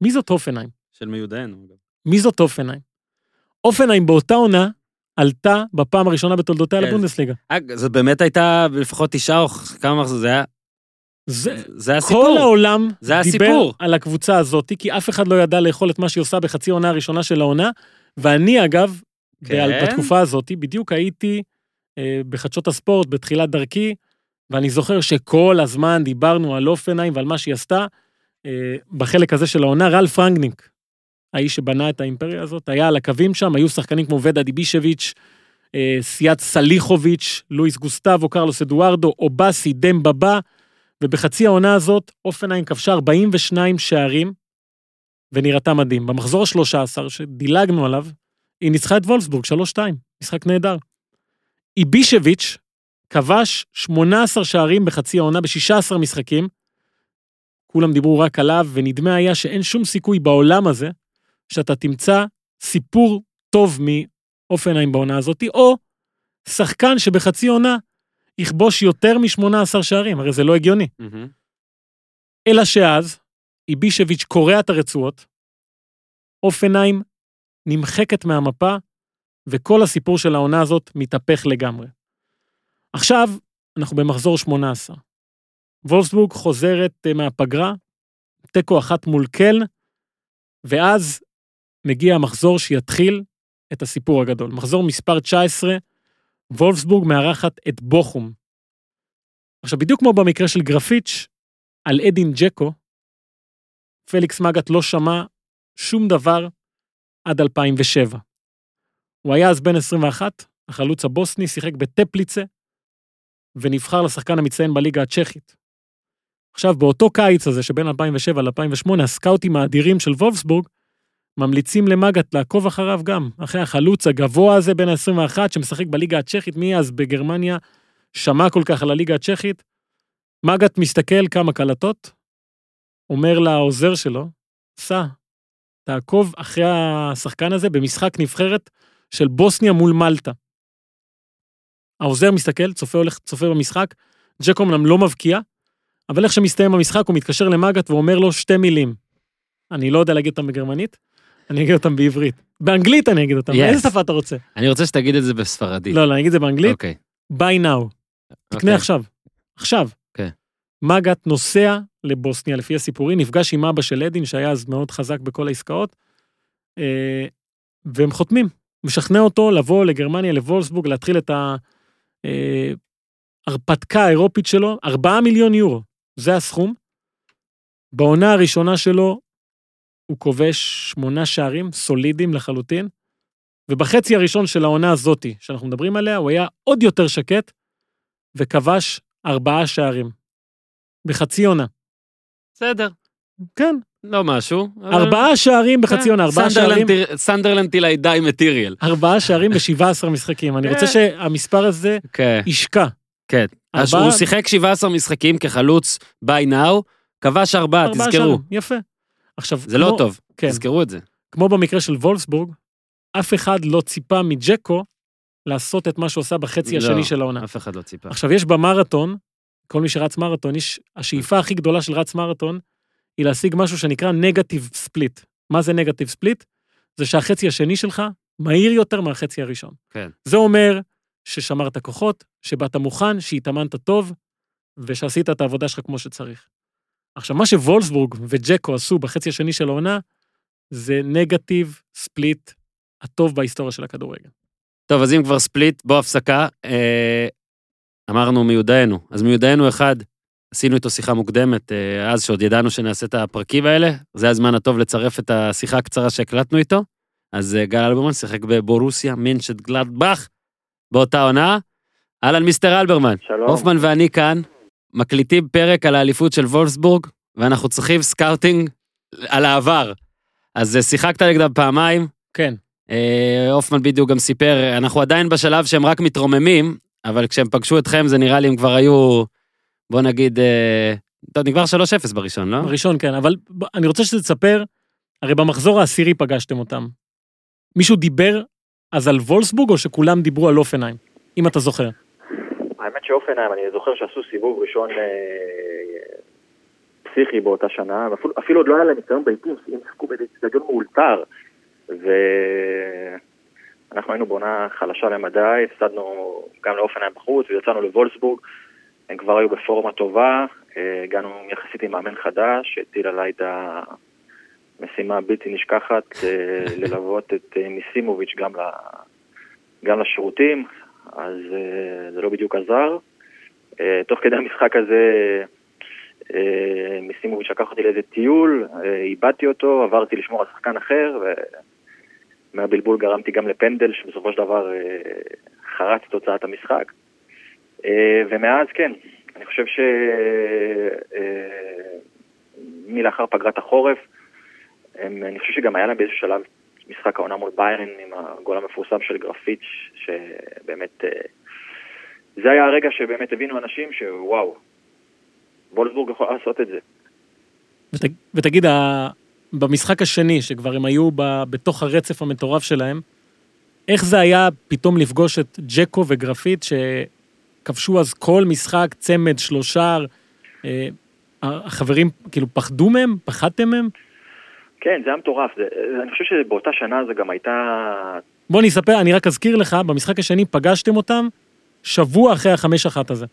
מי זאת הופנהיים? של מיודענו. מי זאת הופנהיים? אופנהיים באותה עונה, עלתה בפעם הראשונה בתולדותיה לבונדסליגה. זה באמת הייתה לפחות תשעה או כמה מחזור, זה היה... זה היה סיפור. כל העולם דיבר על הקבוצה הזאת, כי אף אחד לא ידע לאכול את מה שהיא עושה בחצי העונה הראשונה של העונה, ואני אגב, בתקופה הזאת, בדיוק הייתי בחדשות הספורט, בתחילת דרכי, ואני זוכר שכל הזמן דיברנו על אופנהיים ועל מה שהיא עשתה, בחלק הזה של העונה, רלף רנגניק. האיש שבנה את האימפריה הזאת, היה על הקווים שם, היו שחקנים כמו ודה דיבישביץ', סיאט סליחוביץ', לואיס גוסטבו, קרלוס אדוארדו, אובאסי, דמבבא, ובחצי העונה הזאת, אופנהיים כבשה ארבעים ושניים שערים, ונראתה מדהים. במחזור ה-שלוש עשרה, שדילגנו עליו, היא ניצחה את וולסבורג, שלוש שתיים, משחק נהדר. איבישביץ' כבש שמונה עשר שערים בחצי העונה, ב-שישה עשר משחקים, כולם דיברו רק עליו, ונדמה היה שאין שום סיכוי בעולם הזה, שאתה תמצא סיפור טוב מאופנהיים בעונה הזאת, או שחקן שבחצי עונה יכבוש יותר מ-שמונה עשר שערים, הרי זה לא הגיוני. Mm-hmm. אלא שאז, איבישביץ' קורא את הרצועות, אופנהיים נמחקת מהמפה, וכל הסיפור של העונה הזאת מתהפך לגמרי. עכשיו, אנחנו במחזור שמונה עשרה. וולפסבורג חוזרת מהפגרה, תיקו אחת מול קלן, ואז מגיע המחזור שיתחיל את הסיפור הגדול. מחזור מספר תשע עשרה, וולפסבורג מארחת את בוכום. עכשיו, בדיוק כמו במקרה של גרפיץ' על אדין ג'קו, פליקס מאגט לא שמע שום דבר עד אלפיים ושבע. הוא היה אז בן עשרים ואחת, החלוץ הבוסני שיחק בטפליצה, ונבחר לשחקן המצטיין בליגה הצ'כית. עכשיו, באותו קיץ הזה, שבין אלפיים ושבע ל-אלפיים ושמונה, הסקאוטים האדירים של וולפסבורג, ממליצים למאגט לעקוב אחריו גם, אחרי החלוץ הגבוה הזה בין ה-עשרים ואחת, שמשחק בליגה הצ'כית, מי אז בגרמניה שמע כל כך על הליגה הצ'כית, מאגט מסתכל כמה קלטות, אומר לעוזר שלו, סע, תעקוב אחרי השחקן הזה, במשחק נבחרת של בוסניה מול מלטה. העוזר מסתכל, צופה, הולך, צופה במשחק, ג'קו מנם לא מבקיע, אבל איך שמסתיים במשחק, הוא מתקשר למאגט ואומר לו שתי מילים. אני לא יודע להגיד אותם בגרמנית, אני אגיד אותם בעברית. באנגלית אני אגיד אותם, yes. איזה שפה אתה רוצה? אני רוצה שתגיד את זה בספרדית. לא, לא, אני אגיד את זה באנגלית. Okay. Buy now. Okay. תקנה עכשיו. עכשיו. Okay. מאגט נוסע לבוסניה, לפי הסיפורי, נפגש עם אבא של אדין, שהיה אז מאוד חזק בכל העסקאות, והם חותמים. משכנע אותו לבוא לגרמניה, לוולסבורג, להתחיל את ה... הרפתקה האירופית שלו, ארבעה מיליון יורו, זה הסכום, בעונה הראשונה שלו, הוא כובש שמונה שערים סולידיים לחלוטין, ובחצי הראשון של העונה הזאת, שאנחנו מדברים עליה, הוא היה עוד יותר שקט, וכבש ארבעה שערים. בחצי עונה. בסדר. כן. לא משהו. ארבעה אבל... שערים בחצי עונה, ארבעה שערים. סנדרלנד תילי די מטיריאל. ארבעה שערים ב-שבעה עשר משחקים. אני רוצה שהמספר הזה ישקע. כן. הוא שיחק שבעה עשר משחקים כחלוץ by now, כבש ארבעה, תזכרו. יפה. עכשיו, זה כמו... לא טוב, כן. תזכרו את זה. כמו במקרה של וולפסבורג, אף אחד לא ציפה מג'קו לעשות את מה שעושה בחצי השני לא, של העונה. אף אחד לא ציפה. עכשיו, יש במרתון, כל מי שרץ מרתון, יש, השאיפה הכי גדולה של רץ מרתון, היא להשיג משהו שנקרא נגטיב ספליט. מה זה נגטיב ספליט? זה שהחצי השני שלך מהיר יותר מהחצי הראשון. כן. זה אומר ששמרת כוחות, שבאת מוכן, שהתאמנת טוב, ושעשית את העבודה שלך כמו שצריך. עכשיו, מה שוולפסבורג וג'קו עשו בחצי השני של העונה, זה נגטיב ספליט הטוב בהיסטוריה של הכדורגל. טוב, אז אם כבר ספליט, בוא הפסקה. אה, אמרנו מיודענו. אז מיודענו אחד, עשינו איתו שיחה מוקדמת, אה, אז שעוד ידענו שנעשה את הפרקים האלה, זה הזמן הטוב לצרף את השיחה הקצרה שהקלטנו איתו. אז אה, גל אלברמן שיחק בבורוסיה מינשט גלדבך, באותה עונה. אהלן מיסטר אלברמן. שלום. הופמן ואני כאן. מקליטים פרק על האליפות של וולפסבורג, ואנחנו צריכים סקאוטינג על העבר. אז שיחקת לגדם פעמיים. כן. אה, הופמן בדיוק גם סיפר, אנחנו עדיין בשלב שהם רק מתרוממים, אבל כשהם פגשו אתכם, זה נראה לי הם כבר היו, בוא נגיד, אה, טוב, נגבר שלוש אפס בראשון, לא? בראשון, כן, אבל אני רוצה שתספר, הרי במחזור העשירי פגשתם אותם. מישהו דיבר אז על וולפסבורג, או שכולם דיברו על אופנהיים, אם אתה זוכר? האמת שאופנהיים, אני זוכר שעשו סיבוב ראשון פסיכי באותה שנה, אפילו עוד לא היה להם ניסיון ביתים, הם שיחקו באצטדיון מאולתר, ואנחנו היינו בעונה חלשה למדי, הפסדנו גם לאופנהיים בחוץ, ויצאנו לוולפסבורג, הם כבר היו בפורמה טובה, הגענו יחסית עם מאמן חדש, הטיל עליי את המשימה בלתי נשכחת, ללוות את ניסימוביץ' גם לשירותים, אז זה לא בדיוק עזר. תוך כדי המשחק הזה, מסימוביץ' לקח אותי לאיזה טיול, איבדתי אותו, עברתי לשמור על שחקן אחר, ומהבלבול גרמתי גם לפנדל, שבסופו של דבר חרץ את תוצאת המשחק. ומאז כן, אני חושב שמלאחר פגרת החורף, אני חושב שגם היה להם באיזשהו שלב, משחק העונה מול ביירן עם הגול המפורסם של גרפיץ' שבאמת זה היה הרגע שבאמת הבינו אנשים שוואו וולפסבורג יכול לעשות את זה. ות, ותגיד במשחק השני שכבר הם היו בתוך הרצף המטורף שלהם, איך זה היה פתאום לפגוש את ג'קו וגרפיץ' שכבשו אז כל משחק צמד שלושה, החברים כאילו פחדו מהם, פחדתם מהם? כן, זה היה מטורף, אני חושב שבאותה שנה זה גם הייתה... בוא נספר, אני רק אזכיר לך, במשחק השני פגשתם אותם שבוע אחרי החמש אחת הזה.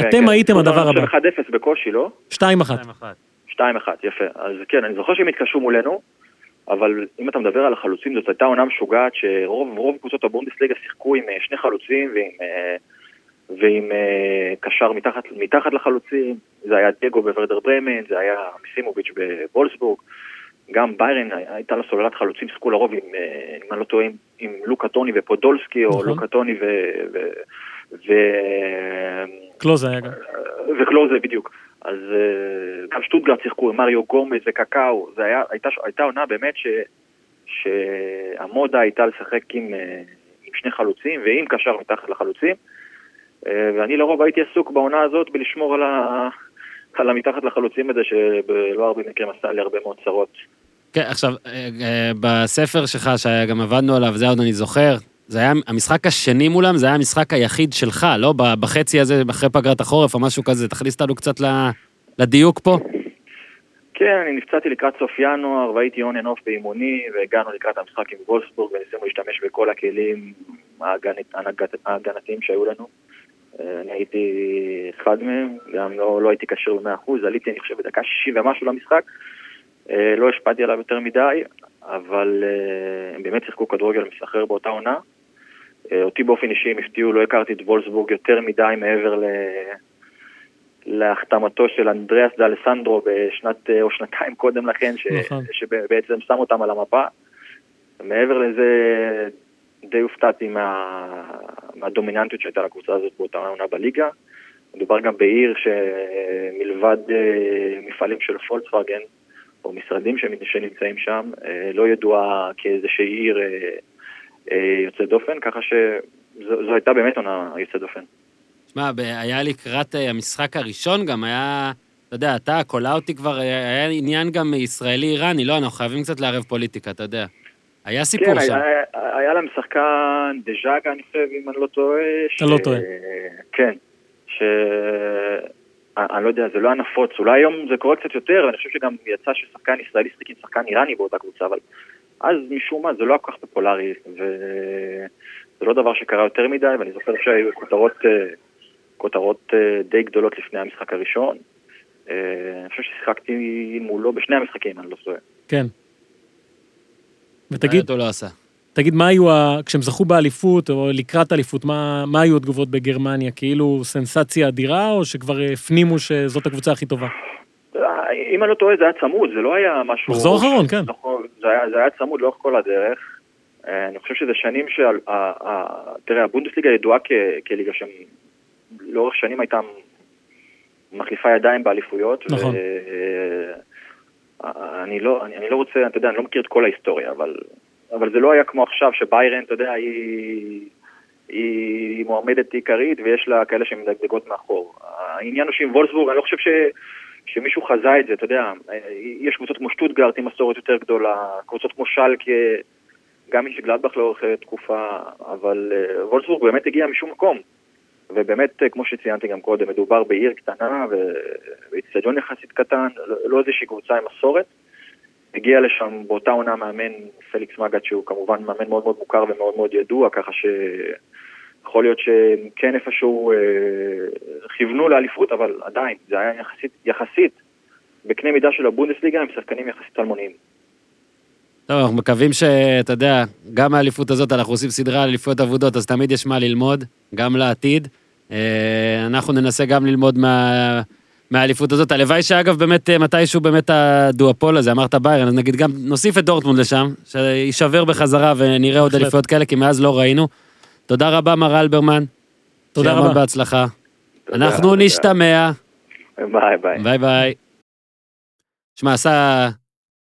אתם הייתם הדבר הבא. אחד אפס בקושי, לא? שתיים אחת. שתיים אחת, יפה. אז כן, אני זוכר שהם התקשו מולנו, אבל אם אתה מדבר על החלוצים, זאת הייתה עונה משוגעת שרוב קבוצות הבונדסליגה שיחקו עם שני חלוצים ועם קשר מתחת לחלוצים. זה היה דגו בוורדר ברמן, זה היה מסימוביץ' בבולסבורג, גם ביירן הייתה לה סוללת חלוצים, שיחקו לרוב עם, אם אני לא טועה, עם, עם לוקה טוני ופודולסקי, או לוקה טוני ו... ו, ו קלוזה היה גם. וקלוזה בדיוק. אז גם שטוטגרד שיחקו עם מריו גומז וקקאו, זה היה, הייתה, הייתה עונה באמת ש, שהמודה הייתה לשחק עם, עם שני חלוצים, ועם קשר מתחת לחלוצים, ואני לרוב הייתי עסוק בעונה הזאת בלשמור על ה... על המתחת לחלוצים הזה, שלא הרבה מקרים עשה לי הרבה מאוד צרות. כן, עכשיו, בספר שלך, שגם עבדנו עליו, זה עוד אני זוכר, זה היה, המשחק השני מולם, זה היה המשחק היחיד שלך, לא? בחצי הזה, אחרי פגרת החורף, או משהו כזה, תכניס אותנו קצת לדיוק פה? כן, אני נפצעתי לקראת סוף ינואר, והייתי און אנוף באימוני, והגענו לקראת המשחק עם וולפסבורג, וניסינו להשתמש בכל הכלים ההגנתיים שהיו לנו. אני הייתי אחד מהם, גם לא, לא הייתי קשר ב-מאה אחוז, עליתי, אני חושב, בדקה שישים ומשהו למשחק, לא השפעתי עליו יותר מדי, אבל הם באמת שיחקו כדורגל מסחרר באותה עונה. אותי באופן אישי הם הפתיעו, לא הכרתי את וולפסבורג יותר מדי מעבר ל... להחתמתו של אנדריאס ד'אלסנדרו בשנת או שנתיים קודם לכן, שבעצם שם אותם על המפה. מעבר לזה, די הופתעתי מהדומיננטיות שהייתה לקבוצה הזאת באותה עונה בליגה. מדובר גם בעיר שמלבד מפעלים של פולקסווגן, או משרדים שנמצאים שם, לא ידוע כאיזושהי עיר יוצא דופן, ככה שזו הייתה באמת עונה יוצא דופן. מה, היה לקראת המשחק הראשון גם, היה, אתה יודע, אתה, קולאוטי כבר, היה עניין גם ישראלי-איראני, לא, אנחנו חייבים קצת לערב פוליטיקה, אתה יודע. היה סיפור כן, שם. כן, היה, היה להם שחקן דז'אגה, אני חושב, אם אני לא טועה. אתה ש... לא טועה. כן, ש... אני לא יודע, זה לא הנפוץ, אולי היום זה קורה קצת יותר, אני חושב שגם יצא ששחקן ישראלי שחק עם שחקן איראני באותה קבוצה, אבל אז משום מה זה לא כל כך פופולרי, וזה לא דבר שקרה יותר מדי, ואני זוכר שהיו כותרות, כותרות די גדולות לפני המשחק הראשון, אני חושב ששיחקתי מולו בשני המשחקים, אני לא חושב. כן. ותגיד, לא עשה. תגיד, מה היו, כשהם זכו באליפות, או לקראת אליפות, מה, מה היו התגובות בגרמניה? כאילו סנסציה אדירה, או שכבר הפנימו שזאת הקבוצה הכי טובה? אם אני לא טועה, זה היה צמוד, זה לא היה משהו... מחזור אחרון, כן. זה היה, זה היה צמוד לאורך כל הדרך. אני חושב שזה שנים שה... תראה, הבונדסליגה ידועה כ... כליגה שם... לאורך שנים הייתה מחליפה ידיים באליפויות. נכון. ו... אני לא, אני, אני לא רוצה, אתה יודע, אני לא מכיר את כל ההיסטוריה, אבל... אבל זה לא היה כמו עכשיו, שביירן, אתה יודע, היא, היא מועמדת עיקרית, ויש לה כאלה שמדגדגות מאחור. העניין הוא שעם וולסבורג, אני לא חושב ש, שמישהו חזה את זה, אתה יודע, יש קבוצות כמו שטוטגרט עם מסורת יותר גדולה, קבוצות כמו שלקה, גם יש גלדבך לאורך תקופה, אבל וולסבורג באמת הגיע משום מקום. ובאמת, כמו שציינתי גם קודם, מדובר בעיר קטנה, ואצטדיון יחסית קטן, לא איזושהי קבוצה עם מסורת, הגיע לשם באותה עונה מאמן פליקס מגד, שהוא כמובן מאמן מאוד מאוד מוכר ומאוד מאוד ידוע, ככה שיכול להיות שכן איפשהו כיוונו לאליפות, אבל עדיין, זה היה יחסית, יחסית בקנה מידה של הבונדסליגה, הם שחקנים יחסית אלמוניים. טוב, אנחנו מקווים שאתה יודע, גם האליפות הזאת, אנחנו עושים סדרה על אליפויות עבודות, אז תמיד יש מה ללמוד, גם לעתיד. אנחנו ננסה גם ללמוד מה... מהאליפות הזאת, הלוואי שאגב באמת מתישהו באמת הדואפול הזה, אמרת ביירן, אז נגיד גם נוסיף את דורטמונד לשם, שישבר בחזרה ונראה עוד אליפויות כאלה, כי מאז לא ראינו. תודה רבה מר אלברמן. תודה רבה. בהצלחה. אנחנו נשתמע. ביי ביי. ביי ביי. שמע, עשה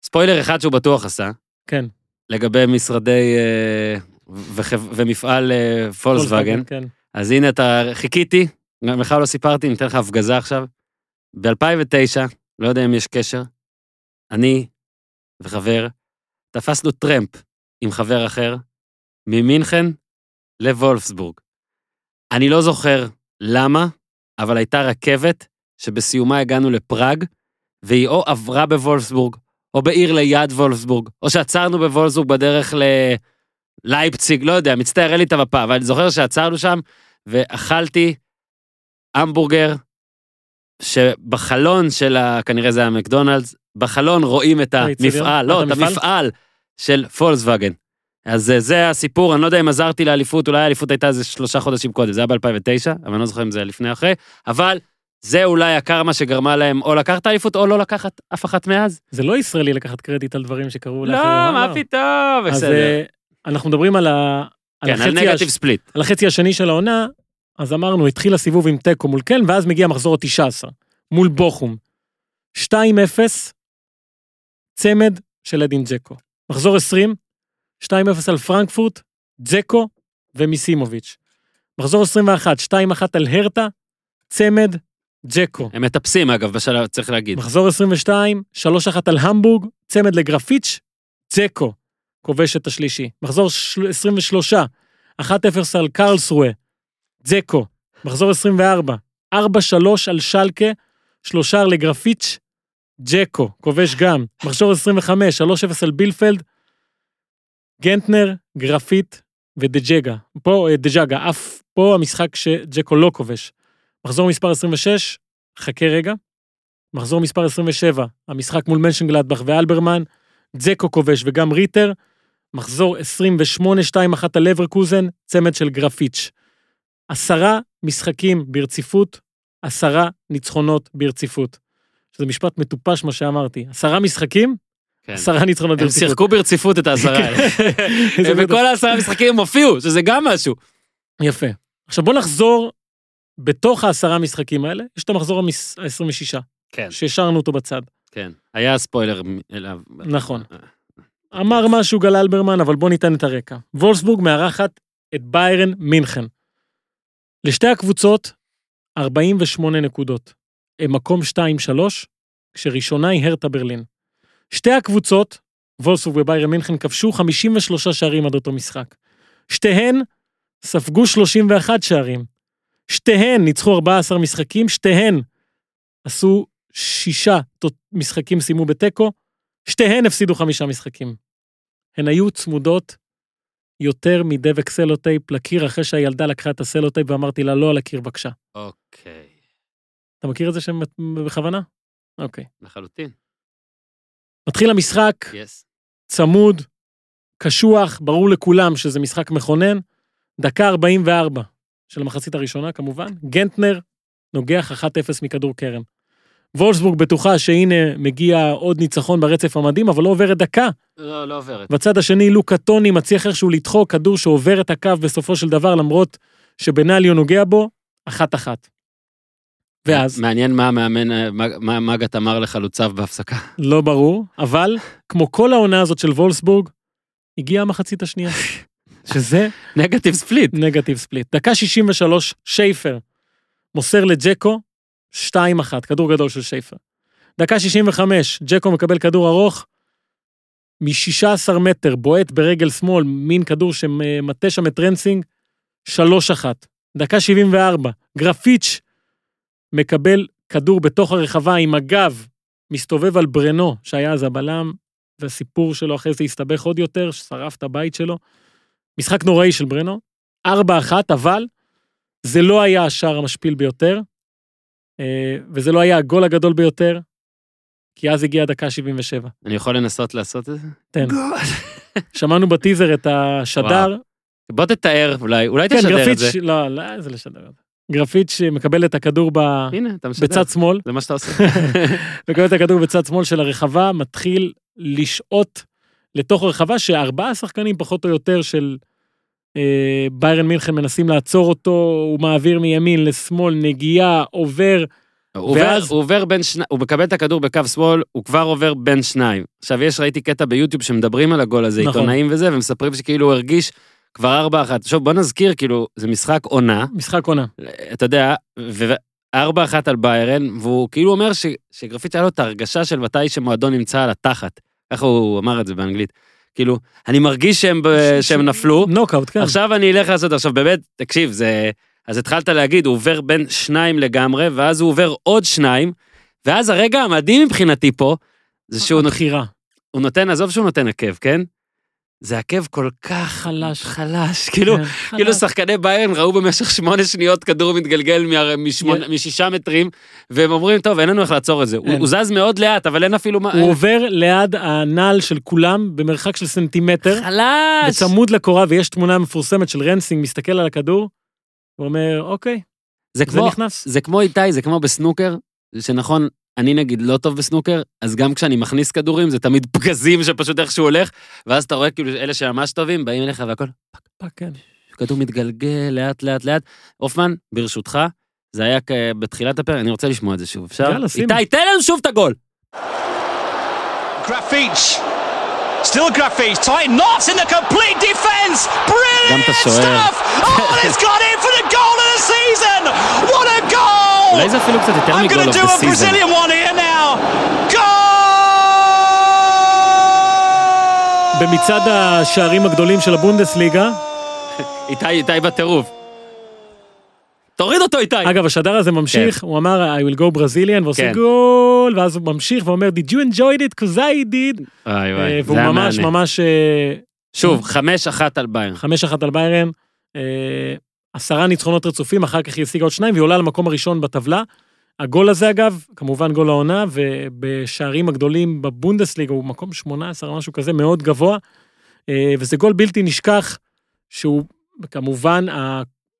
ספוילר אחד שהוא בטוח עשה. כן. לגבי משרדי ומפעל פולקסווגן. אז הנה אתה, חיכיתי, לך לא סיפרתי, ניתן לך הפגזה עכשיו. ב-אלפיים ותשע, לא יודע אם יש קשר, אני וחבר, תפסנו טרמפ עם חבר אחר, ממינכן לוולפסבורג. אני לא זוכר למה, אבל הייתה רכבת שבסיומה הגענו לפראג, והיא או עברה בוולפסבורג, או בעיר ליד וולפסבורג, או שעצרנו בוולפסבורג בדרך ללייפציג, לא יודע, מצטער, אין לי את המפה, אבל אני זוכר שעצרנו שם, ואכלתי המבורגר, שבחלון של, כנראה זה היה מקדונלדס, בחלון רואים את המפעל, לא, את המפעל של פולקסווגן. אז זה הסיפור, אני לא יודע אם עזרתי לאליפות, אולי האליפות הייתה איזה שלושה חודשים קודם, זה היה ב-אלפיים ותשע, אבל אני לא זוכר אם זה היה לפני אחרי, אבל זה אולי הקרמה שגרמה להם או לקחת אליפות או לא לקחת אף אחת מאז. זה לא ישראלי לקחת קרדיט על דברים שקרו לאחרים. לא, מה פתאום, בסדר. אנחנו מדברים על החצי השני של העונה, אז אמרנו, התחיל הסיבוב עם טקו מול קלן, ואז מגיע המחזור ה-תשע עשרה, מול בוחום. שתיים אפס, צמד של אדין ג'קו. מחזור עשרים, שתיים אפס על פרנקפורט, ג'קו ומיסימוביץ'. מחזור עשרים ואחת, שתיים אחת על הרטה, צמד, ג'קו. הם מטפסים אגב, בשלב, צריך להגיד. מחזור עשרים ושתיים, שלוש אחת על המבורג, צמד לגרפיץ', ג'קו, כובש את השלישי. מחזור עשרים ושלוש, אחת אפס על קרלסרואה, זקו, מחזור עשרים וארבע, ארבע שלוש על שלקה, שלושה לגרפיץ', ג'קו, כובש גם, מחזור עשרים וחמש, שלוש אפס על בילפלד, גנטנר, גרפית ודג'גה, פה דג'גה, אף פה המשחק שג'קו לא כובש, מחזור מספר עשרים ושש, חכה רגע, מחזור מספר עשרים ושבע, המשחק מול מנשנגלדבך ואלברמן, זקו כובש וגם ריטר, מחזור עשרים ושמונה, שתיים אחת על לברקוזן, צמד של גרפיץ'. עשרה משחקים ברציפות עשרה ניצחונות ברציפות. שזה משפט מטופש מה שאמרתי. עשרה משחקים, עשרה ניצחונות ברציפות. הם שיחקו ברציפות את העשרה. וכל העשרה המשחקים הם הופיעו, שזה גם משהו. יפה. עכשיו בוא נחזור, בתוך העשרה המשחקים האלה, יש את המחזור ה-עשרים ושישה. כן. שהשארנו אותו בצד. כן. היה ספוילר אליו. נכון. אמר משהו גל אלברמן, אבל בוא ניתן את הרקע. וולפסבורג מארחת את ביירן מינכן. לשתי הקבוצות, ארבעים ושמונה נקודות. מקום שתיים שלוש, כשראשונה היא הרטה ברלין. שתי הקבוצות, וולפסבורג וביירן מינכן, כבשו חמישים ושלושה שערים עד אותו משחק. שתיהן ספגו שלושים ואחד שערים. שתיהן ניצחו ארבעה עשר משחקים, שתיהן עשו שישה משחקים סיימו בטקו, שתיהן הפסידו חמישה משחקים. הן היו צמודות יותר מדבק סלוטייפ לקיר, אחרי שהילדה לקחה את הסלוטייפ ואמרתי לה, לא על הקיר בבקשה. אוקיי. אתה מכיר את זה שם בכוונה? אוקיי. לחלוטין. מתחיל המשחק, yes. צמוד, קשוח, ברור לכולם שזה משחק מכונן, דקה ארבעים וארבע של המחצית הראשונה כמובן, גנטנר נוגח אחת אפס מכדור קרן. וולפסבורג בטוחה שהנה מגיע עוד ניצחון ברצף המדהים, אבל לא עוברת דקה. לא, לא עוברת. בצד השני, לוקה טוני מצליח איכשהו לדחוק כדור שעובר את הקו בסופו של דבר, למרות שבנאליו נוגע בו, אחת-אחת. ואז... מעניין מה מאמן, מה מגת אמר לחלוציו בהפסקה. לא ברור, אבל כמו כל העונה הזאת של וולפסבורג, הגיעה המחצית השנייה. שזה... נגטיב ספליט. נגטיב ספליט. דקה שישים ושלוש, שייפר מוסר לג'קו, שתיים אחת, כדור גדול של שייפר. דקה שישים וחמש, ג'קו מקבל כדור ארוך, מ-שישה עשר מטר, בועט ברגל שמאל, מין כדור שמטה שם את טרנסינג, שלוש אחת. דקה שבעים וארבע, גרפיץ' מקבל כדור בתוך הרחבה עם הגב, מסתובב על ברנו, שהיה אז הבלם, והסיפור שלו אחרי זה הסתבך עוד יותר, ששרף את הבית שלו. משחק נוראי של ברנו, ארבע אחת, אבל זה לא היה השער המשפיל ביותר, וזה לא היה הגול הגדול ביותר, כי אז הגיעה דקה שבעים ושבע. אני יכול לנסות לעשות את זה? תן. שמענו בטיזר את השדר. בוא תתאר, אולי, אולי תשדר את זה. לא, לא, זה לשדר את זה. גרפיץ' מקבל את הכדור בצד שמאל. זה מה שאתה עושה. מקבל את הכדור בצד שמאל של הרחבה, מתחיל לשעות לתוך הרחבה, שארבעה שחקנים פחות או יותר של... ביירן מינכן מנסים לעצור אותו, הוא מעביר מימין לשמאל, נגיעה, עובר, ואז... הוא עובר בין שניים, הוא מקבל את הכדור בקו שמאל, הוא כבר עובר בין שניים. עכשיו יש, ראיתי קטע ביוטיוב שמדברים על הגול הזה, עיתונאים וזה, ומספרים שכאילו הוא הרגיש כבר ארבע אחת. עכשיו בוא נזכיר, כאילו, זה משחק עונה. משחק עונה. אתה יודע, וארבע אחת על ביירן, והוא כאילו אומר שגרפיץ' היה לו את ההרגשה של מתי שמועדון נמצא על התחת. ככה הוא אמר את זה באנגלית. כאילו, אני מרגיש שהם, שהם נפלו. נוקאוט, כן. עכשיו אני אלך לעשות, עכשיו באמת, תקשיב, זה, אז התחלת להגיד, הוא עובר בין שניים לגמרי, ואז הוא עובר עוד שניים, ואז הרגע המדהים מבחינתי פה, זה שהוא נותן, הוא נותן, עזוב שהוא נותן עקב, כן? זה עקב כל כך חלש, חלש, כאילו, כאילו שחקני ביירן ראו במשך שמונה שניות כדור מתגלגל משישה מטרים, והם אומרים, טוב, אין לנו איך לעצור את זה. הוא זז מאוד לאט, אבל אין אפילו מה... הוא עובר ליד הנעל של כולם, במרחק של סנטימטר. חלש! בצמוד לקורה, ויש תמונה מפורסמת של רנסינג, מסתכל על הכדור, ואומר, אוקיי, זה נכנס. זה כמו איתי, זה כמו בסנוקר, שנכון... אני נגיד לא טוב בסנוקר, אז גם כשאני מכניס כדורים, זה תמיד פגזים שפשוט איך שהוא הולך, ואז אתה רואה כאילו אלה שממש טובים, באים אליך והכל, פק פק, כן. כדור מתגלגל, לאט לאט לאט. אופמן, ברשותך, זה היה בתחילת הפרק, אני רוצה לשמוע את זה שוב, אפשר? יאללה, שים. איתי, תן לנו שוב את הגול. גרפיץ', still Graffiche, tight knots in the complete defense, brilliant stuff, oh and it's got in for the goal of the season, what a goal! אולי זה אפילו קצת יותר מגול אוף דה סיזן. במצד השערים הגדולים של הבונדסליגה. איתי, איתי בטירוף. תוריד אותו איתי. אגב, השדר הזה ממשיך, הוא אמר, I will go Brazilian, ועושה גול, ואז הוא ממשיך ואומר, did you enjoy it? Because I did. והוא ממש, ממש... שוב, חמש אחת על ביירן. חמש אחת על ביירן. עשרה ניצחונות רצופים, אחר כך היא השיגה עוד שניים, והיא עולה למקום הראשון בטבלה. הגול הזה אגב, כמובן גול העונה, ובשערים הגדולים בבונדסליגה, הוא מקום שמונה עשרה, משהו כזה, מאוד גבוה, וזה גול בלתי נשכח, שהוא כמובן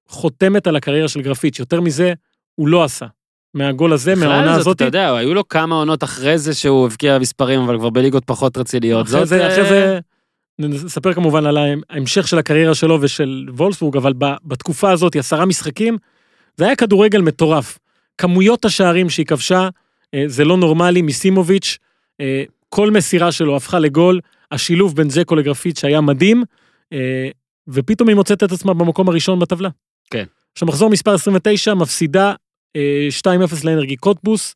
חותמת על הקריירה של גרפיץ', יותר מזה הוא לא עשה. מהגול הזה, מהעונה הזאת. אתה יודע, היו לו כמה עונות אחרי זה שהוא הבקיע מספרים, אבל כבר בליגות פחות רציניות. אחרי זה, נספר כמובן על ההמשך של הקריירה שלו ושל וולפסבורג, אבל בתקופה הזאת, עשרה משחקים, זה היה כדורגל מטורף. כמויות השערים שהיא כבשה, זה לא נורמלי, מיסימוביץ', כל מסירה שלו הפכה לגול, השילוב בין ג'קו לגרפיץ' שהיה מדהים, ופתאום היא מוצאת את עצמה במקום הראשון בטבלה. כן. עכשיו מחזור מספר עשרים ותשע, מפסידה שתיים אפס לאנרגי קוטבוס,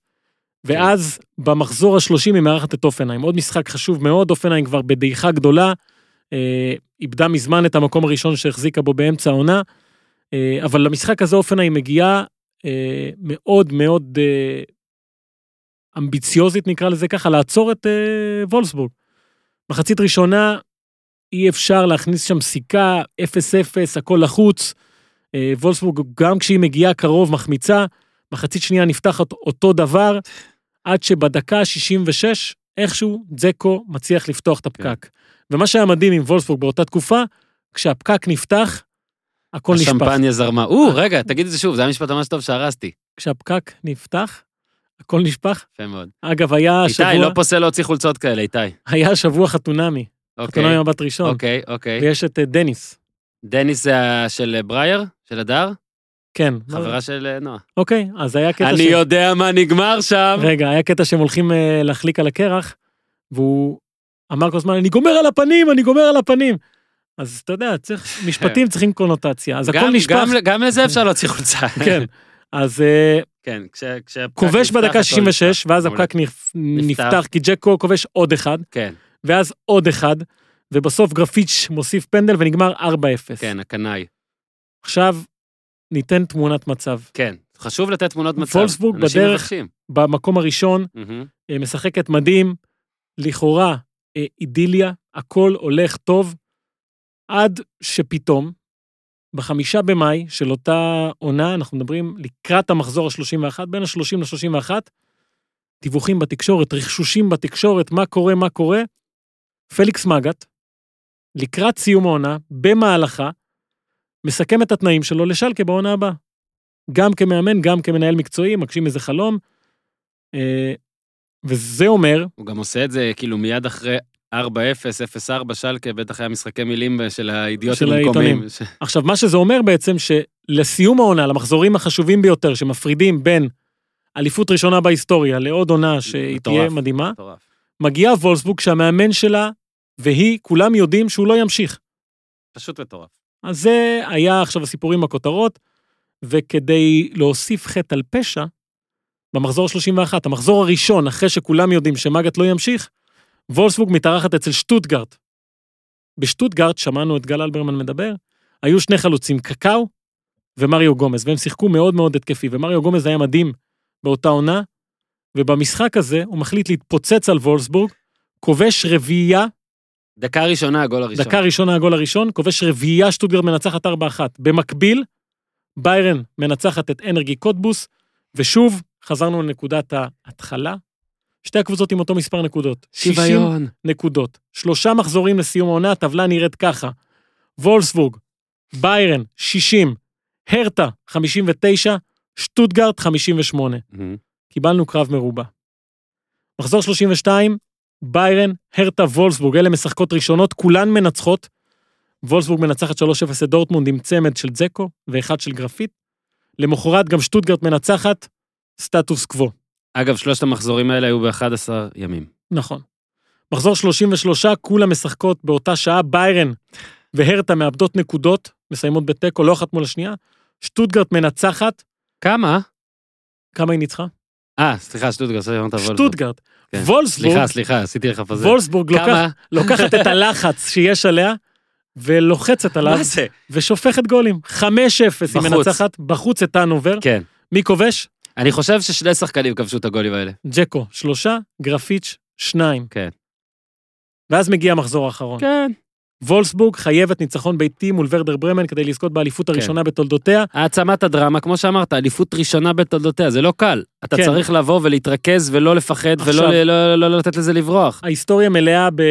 ואז במחזור ה-שלושים היא מארחת את אופנהיים. עוד משחק חשוב מאוד, אופנהיים כבר בדעיכה גדולה, איבדה מזמן את המקום הראשון שהחזיקה בו באמצע העונה, אבל למשחק הזה אופנהיים מגיעה מאוד מאוד אמביציוזית, נקרא לזה ככה, לעצור את וולפסבורג. מחצית ראשונה, אי אפשר להכניס שם סיכה, אפס אפס, הכל לחוץ, וולפסבורג גם כשהיא מגיעה קרוב מחמיצה, מחצית שנייה נפתחת אותו דבר, עד שבדקה שישים ושש, איכשהו דזקו מצליח לפתוח את הפקק. ומה שהיה מדהים עם וולפסבורג באותה תקופה, כשהפקק נפתח, הכל נשפך. השמפניה זרמה. או, רגע, תגיד את זה שוב, זה היה משפט ממש טוב שהרסתי. כשהפקק נפתח, הכל נשפך. יפה מאוד. אגב, היה שבוע... איתי, לא פוסל להוציא חולצות כאלה, איתי. היה שבוע חתונמי. חתונמי מבט ראשון. אוקיי, אוקיי. ויש את דניס. דניס זה של ברייר, של הדר? כן. חברה של נועה. אוקיי, אז היה קטע... אני יודע מה נגמר שם. רגע, היה קטע שהם הולכים להחליק על הקרח, והוא אמר כל הזמן, אני גומר על הפנים, אני גומר על הפנים. אז אתה יודע, משפטים צריכים קונוטציה, אז הכל נשפך. גם לזה אפשר להוציא חולצה. כן, אז... כן, כש... כובש בדקה שישים ושש, ואז הפקק נפתח, כי ג'קו כובש עוד אחד, ואז עוד אחד, ובסוף גרפיץ' מוסיף פנדל ונגמר ארבע אפס. כן, הקנאי. עכשיו ניתן תמונת מצב. כן, חשוב לתת תמונות מצב. וולפסבורג בדרך, במקום הראשון, משחקת מדהים, לכאורה אידיליה, הכל הולך טוב, עד שפתאום, בחמישה במאי של אותה עונה, אנחנו מדברים לקראת המחזור ה-שלושים ואחת, בין ה-שלושים ל-שלושים ואחת, דיווחים בתקשורת, רכשושים בתקשורת, מה קורה, מה קורה, פליקס מגט, לקראת סיום העונה, במהלכה, מסכם את התנאים שלו לשלקה בעונה הבאה. גם כמאמן, גם כמנהל מקצועי, מקשים איזה חלום, וזה אומר... הוא גם עושה את זה כאילו מיד אחרי... ארבע אפס אפס ארבע שלקה, בטח היה משחקי מילים של האידיוטים המקומיים. עכשיו, מה שזה אומר בעצם, שלסיום העונה, למחזורים החשובים ביותר, שמפרידים בין אליפות ראשונה בהיסטוריה, לעוד עונה שהיא תהיה מדהימה, מגיעה וולפסבורג שהמאמן שלה, והיא, כולם יודעים שהוא לא ימשיך. פשוט מטורף. אז זה היה עכשיו הסיפורים הכותרות, וכדי להוסיף חטא על פשע, במחזור שלושים ואחת, המחזור הראשון, אחרי שכולם יודעים שמגט לא ימשיך, וולפסבורג מתארחת אצל שטוטגרט. בשטוטגרט, שמענו את גל אלברמן מדבר, היו שני חלוצים, קקאו ומריו גומז, והם שיחקו מאוד מאוד התקפי, ומריו גומז היה מדהים באותה עונה, ובמשחק הזה הוא מחליט להתפוצץ על וולפסבורג, כובש רביעייה, דקה ראשונה הגול הראשון. דקה ראשונה הגול הראשון, כובש רביעייה, שטוטגרט מנצחת ארבע אחת. במקביל, ביירן מנצחת את אנרגי קוטבוס, ושוב חזרנו לנקודת ההתחלה, שתי הקבוצות עם אותו מספר נקודות. שישים נקודות. שלושה מחזורים לסיום העונה, הטבלה נראית ככה. וולפסבורג, ביירן, שישים, הרטה, חמישים ותשע, שטוטגרט, חמישים ושמונה. Mm-hmm. קיבלנו קרב מרובה. מחזור שלושים ושתיים, ביירן, הרטה, וולפסבורג, אלה משחקות ראשונות, כולן מנצחות. וולפסבורג מנצחת שלוש אפס את דורטמונד עם צמד של דזקו, ואחד של גרפיט. למחרת גם שטוטגרט מנצחת, סטטוס קוו. אגב, שלושת המחזורים האלה היו ב-אחד עשר ימים. נכון. מחזור שלושים ושלוש, כולה משחקות באותה שעה, ביירן והרטה מאבדות נקודות, מסיימות בטקו, לא אחת מול השנייה, שטוטגרט מנצחת. כמה? כמה היא ניצחה? אה, סליחה, שטוטגרט. שטוטגרט. וולפסבורג. סליחה, סליחה, עשיתי לך פזה. וולפסבורג לוקחת את הלחץ שיש עליה, ולוחצת עליו. מה זה? ושופכת גולים. חמש אפס היא מנצחת, בחוץ את הנובר. כן. מי כובש? אני חושב ששני שחקנים כבשו את הגולים האלה. ג'קו, שלושה, גרפיץ', שניים. כן. ואז מגיע המחזור האחרון. כן. וולפסבורג חייבת ניצחון ביתי מול ורדר ברמן כדי לזכות באליפות הראשונה בתולדותיה. העצמת הדרמה, כמו שאמרת, אליפות ראשונה בתולדותיה, זה לא קל. אתה צריך לבוא ולהתרכז ולא לפחד ולא לתת לזה לברוח. ההיסטוריה מלאה ב...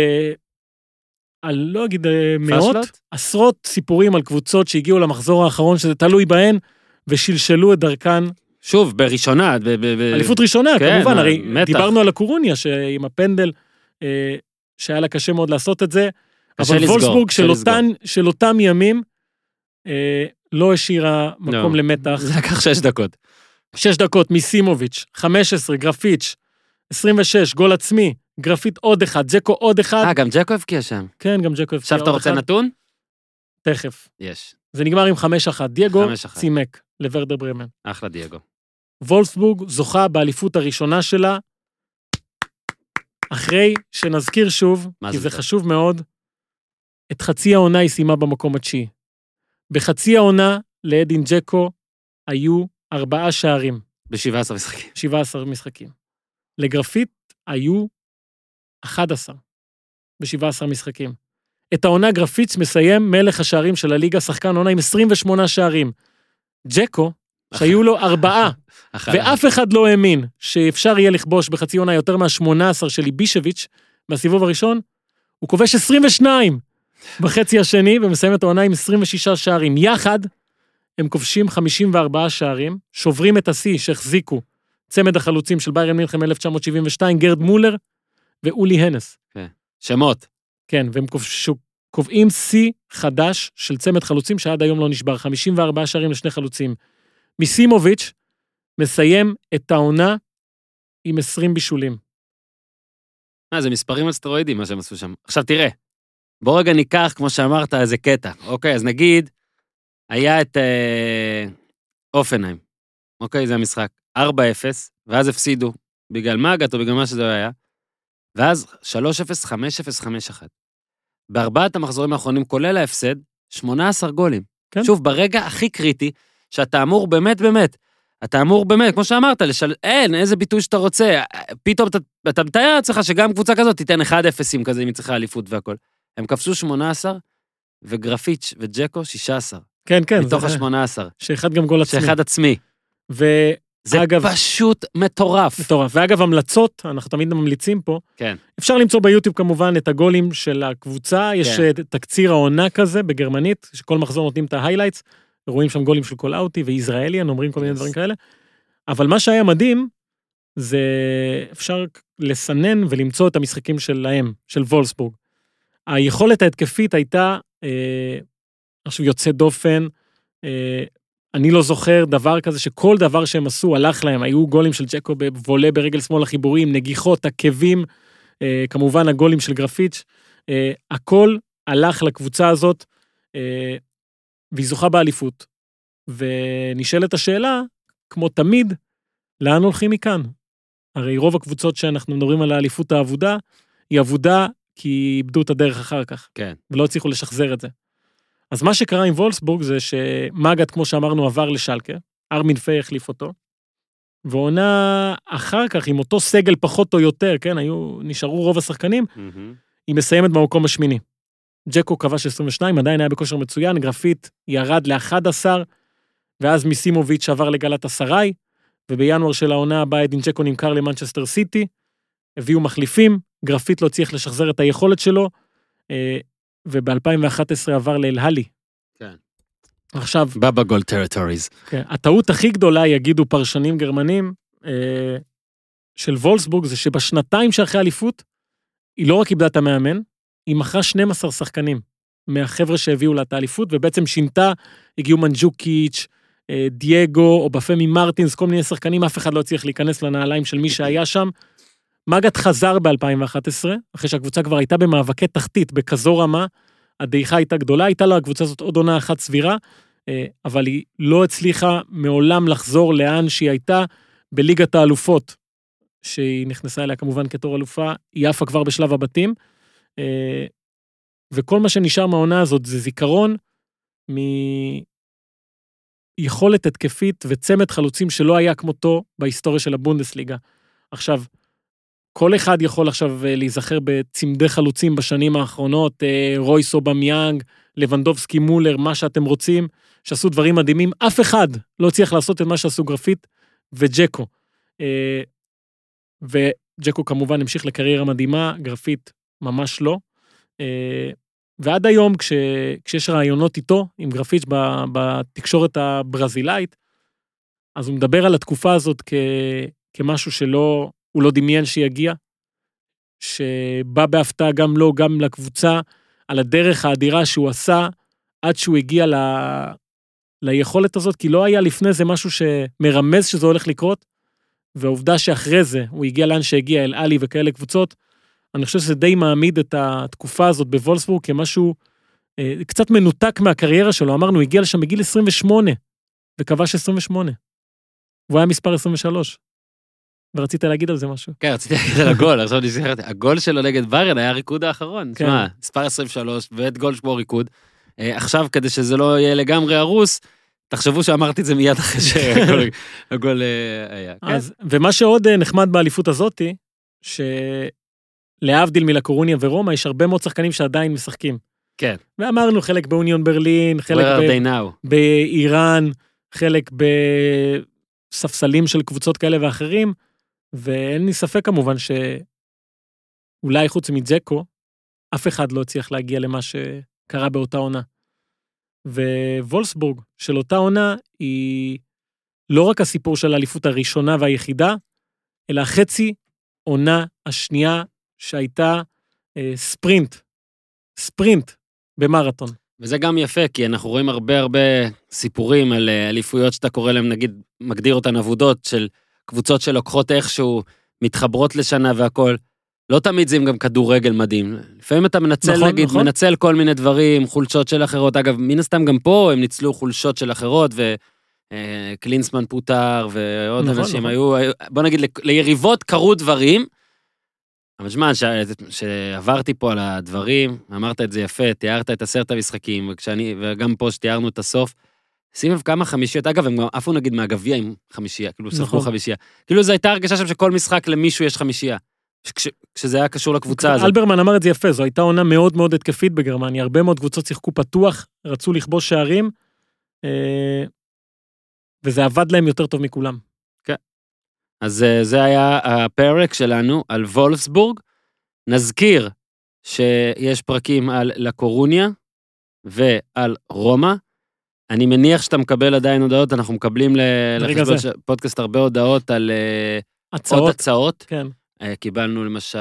אני לא אגיד מאות, עשרות סיפורים על קבוצות שהגיעו למחזור האחרון, שזה תלוי בהן, ושלשלו את דרכן שוב, בראשונה. ב- ב- אליפות ראשונה, כן, כמובן, הרי מתח. דיברנו על הקורוניה, שעם הפנדל, אה, שהיה לה קשה מאוד לעשות את זה, אבל לסגור, וולסבורג של, אותן, של אותם ימים, אה, לא השאירה מקום no. למתח. זה לקח שש דקות. שש דקות, מסימוביץ', חמש עשרה, גרפיץ', עשרים ושש, גול עצמי, גרפית עוד אחד, ג'קו עוד אחד. אה, גם ג'קו הבקיע שם. כן, גם ג'קו הבקיע עוד אחד. עכשיו אתה רוצה נתון? תכף. יש. זה נגמר עם חמש אחת. דייגו צימק לוורדר ברמן. אחלה דייגו. וולסבורג זוכה באליפות הראשונה שלה, אחרי שנזכיר שוב, כי זה חשוב מאוד, את חצי העונה היא סיימה במקום התשיעי. בחצי העונה, לאדין ג'קו, היו ארבעה שערים. ב-שבעה עשר משחקים. שבעה עשר משחקים. לגרפית היו אחד עשר ב-שבעה עשר משחקים. את העונה גרפיץ מסיים מלך השערים של הליגה, שחקן עונה עם עשרים ושמונה שערים. ג'קו, שהיו לו ארבעה, ואף אחד לא האמין שאפשר יהיה לכבוש בחצי עונה יותר מה-שמונה עשר של איבישביץ' בסיבוב הראשון, הוא כובש עשרים ושתיים בחצי השני, ומסיים את העונה עם עשרים ושישה שערים. יחד, הם כובשים חמישים וארבעה שערים, שוברים את השיא שהחזיקו צמד החלוצים של ביירן מינכן אלף תשע מאות שבעים ושתיים, גרד מולר ואולי הנס. שמות. כן, והם קובעים שיא חדש של צמד חלוצים שעד היום לא נשבר, חמישים וארבעה שערים לשני חלוצים. מסימוביץ' מסיים את העונה עם עשרים בישולים. אה, זה מספרים על סטרואידים מה שהם עשו שם. עכשיו תראה, בוא רגע ניקח, כמו שאמרת, איזה קטע. אוקיי, אז נגיד, היה את אה, אופנהיים. אוקיי, זה המשחק. ארבע אפס, ואז הפסידו. בגלל מאגת או בגלל מה שזה היה. ואז שלוש אפס, חמש אפס, חמש אחת. בארבעת המחזורים האחרונים, כולל ההפסד, שמונה עשר גולים. כן. שוב, ברגע הכי קריטי, שאתה אמור באמת באמת, אתה אמור באמת, כמו שאמרת, לשל... אין, איזה ביטוי שאתה רוצה, פתאום אתה, אתה מתאר עצמך שגם קבוצה כזאת תיתן אחד אפס כזה, אם היא צריכה אליפות והכל. הם קפשו שמונה עשר, וגרפיץ' וג'קו שישה עשר. כן, כן. מתוך ה-שמונה עשר. שאחד גם גול עצמי. שאחד עצמי. ו... זה אגב, פשוט מטורף. מטורף. ואגב, המלצות, אנחנו תמיד ממליצים פה. כן. אפשר למצוא ביוטיוב כמובן את הגולים של הקבוצה, יש כן. תקציר העונה כזה בגרמנית, שכל מחזור נותנים את ההיילייטס, רואים שם גולים של כל אוטי וישראלי, אומרים כל מיני yes. דברים כאלה. אבל מה שהיה מדהים, זה אפשר לסנן ולמצוא את המשחקים שלהם, של וולסבורג. היכולת ההתקפית הייתה, אה, עכשיו יוצא דופן, אה, אני לא זוכר דבר כזה שכל דבר שהם עשו הלך להם, היו גולים של ג'קו בוולה ברגל שמאל החיבורים, נגיחות, עקבים, אה, כמובן הגולים של גרפיץ', אה, הכל הלך לקבוצה הזאת, אה, והיא זוכה באליפות. ונשאלת השאלה, כמו תמיד, לאן הולכים מכאן? הרי רוב הקבוצות שאנחנו מדברים על האליפות העבודה, היא עבודה כי איבדו את הדרך אחר כך, כן. ולא הצליחו לשחזר את זה. אז מה שקרה עם וולסבורג זה שמאגד, כמו שאמרנו, עבר לשלקה, ארמין פי החליף אותו, ועונה אחר כך, עם אותו סגל פחות או יותר, כן, היו, נשארו רוב השחקנים, mm-hmm. היא מסיימת במקום השמיני. ג'קו כבש עשרים ושתיים, עדיין היה בכושר מצוין, גרפית ירד ל-אחד עשר, ואז מסימוביץ' עבר לגלת הסריי, ובינואר של העונה הבאה, דין ג'קו נמכר למנצ'סטר סיטי, הביאו מחליפים, גרפית לא צריך לשחזר את היכולת שלו, וב-אלפיים ואחת עשרה עבר לאלהלי. כן. עכשיו... בבא גול טריטוריז. כן. הטעות הכי גדולה, יגידו פרשנים גרמנים, אה, של וולסבורג, זה שבשנתיים שאחרי אליפות, היא לא רק איבדה את המאמן, היא מכרה שנים עשר שחקנים, מהחבר'ה שהביאו לה את האליפות, ובעצם שינתה, הגיעו מנג'וקיץ', אה, דייגו, או בפמי מרטינס, כל מיני שחקנים, אף אחד לא צריך להיכנס לנעליים של מי שהיה שם, מאגד חזר ב-אלפיים ואחת עשרה, אחרי שהקבוצה כבר הייתה במאבקי תחתית, בכזו רמה, הדעיכה הייתה גדולה, הייתה לה הקבוצה הזאת עוד עונה אחת סבירה, אבל היא לא הצליחה מעולם לחזור לאן שהיא הייתה, בליגת האלופות, שהיא נכנסה אליה כמובן כתור אלופה, היא עפה כבר בשלב הבתים, וכל מה שנשאר מהעונה הזאת, זה זיכרון מיכולת התקפית, וצמת חלוצים שלא היה כמותו, בהיסטוריה של הבונדסליגה. עכשיו, כל אחד יכול עכשיו להיזכר בצמדי חלוצים בשנים האחרונות, רויס אובמיאנג, לבנדובסקי מולר, מה שאתם רוצים, שעשו דברים מדהימים, אף אחד לא הצליח לעשות את מה שעשו גרפיט וג'קו. וג'קו כמובן המשיך לקריירה מדהימה, גרפיט ממש לא. ועד היום כש, כשיש רעיונות איתו, עם גרפיץ' בתקשורת הברזילאית, אז הוא מדבר על התקופה הזאת כ... כמשהו שלא, הוא לא דמיין שיגיע, שבא בהפתעה גם לו, גם לקבוצה, על הדרך האדירה שהוא עשה, עד שהוא הגיע ל... ליכולת הזאת, כי לא היה לפני זה משהו שמרמז שזה הולך לקרות, והעובדה שאחרי זה הוא הגיע לאן שהגיע, אל אלי וכאלה קבוצות, אני חושב שזה די מעמיד את התקופה הזאת בוולסבורג כמשהו אה, קצת מנותק מהקריירה שלו. אמרנו, הוא הגיע לשם בגיל עשרים ושמונה, וכבש עשרים ושמונה. הוא היה מספר עשרים ושלוש. ורצית להגיד על זה משהו? כן, רציתי להגיד על הגול, עכשיו נזכרתי. הגול שלו נגד ברן היה הריקוד האחרון. כן. שמה, מספר עשרים ושלוש, ואת גול שבו ריקוד. אה, עכשיו, כדי שזה לא יהיה לגמרי הרוס, תחשבו שאמרתי את זה מיד אחרי שהגול היה. אז, כן. ומה שעוד נחמד באליפות הזאת, ש... להבדיל מלקורוניה ורומא, יש הרבה מאוד שחקנים שעדיין משחקים. כן. ואמרנו, חלק באוניון ברלין, חלק באיראן, חלק בספסלים של קבוצות כאלה ואחרים, ואין לי ספק כמובן שאולי חוץ מג'קו, אף אחד לא הצליח להגיע למה שקרה באותה עונה. ווולסבורג של אותה עונה, היא לא רק הסיפור של האליפות הראשונה והיחידה, אלא החצי עונה השנייה, שהייתה אה, ספרינט, ספרינט במרתון. וזה גם יפה, כי אנחנו רואים הרבה הרבה סיפורים על אליפויות שאתה קורא להם, נגיד, מגדיר אותן עבודות של קבוצות שלוקחות איכשהו, מתחברות לשנה והכל. לא תמיד זה גם כדורגל מדהים. לפעמים אתה מנצל, נכון, נגיד, נכון. מנצל כל מיני דברים, חולשות של אחרות. אגב, מן הסתם גם פה הם ניצלו חולשות של אחרות, ו... אה, קלינסמן פוטר ועוד נכון, אנשים נכון. היו, בוא נגיד, ליריבות קרו דברים, המשמע ש... שעברתי פה על הדברים, אמרת את זה יפה, תיארת את עשרת המשחקים, וכשאני, וגם פה שתיארנו את הסוף, שים לב כמה חמישיות, אגב, הם גם עפו נגיד מהגביע עם חמישייה, כאילו נכון. ספרו חמישייה. כאילו זו הייתה הרגשה שם שכל משחק למישהו יש חמישייה, כש... כשזה היה קשור לקבוצה הזאת. אלברמן אמר את זה יפה, זו הייתה עונה מאוד מאוד התקפית בגרמניה, הרבה מאוד קבוצות שיחקו פתוח, רצו לכבוש שערים, וזה עבד להם יותר טוב מכולם. אז זה היה הפרק שלנו על וולפסבורג. נזכיר שיש פרקים על לקורוניה ועל רומא. אני מניח שאתה מקבל עדיין הודעות, אנחנו מקבלים לפודקאסט הרבה הודעות על עוד הצעות. כן. קיבלנו למשל,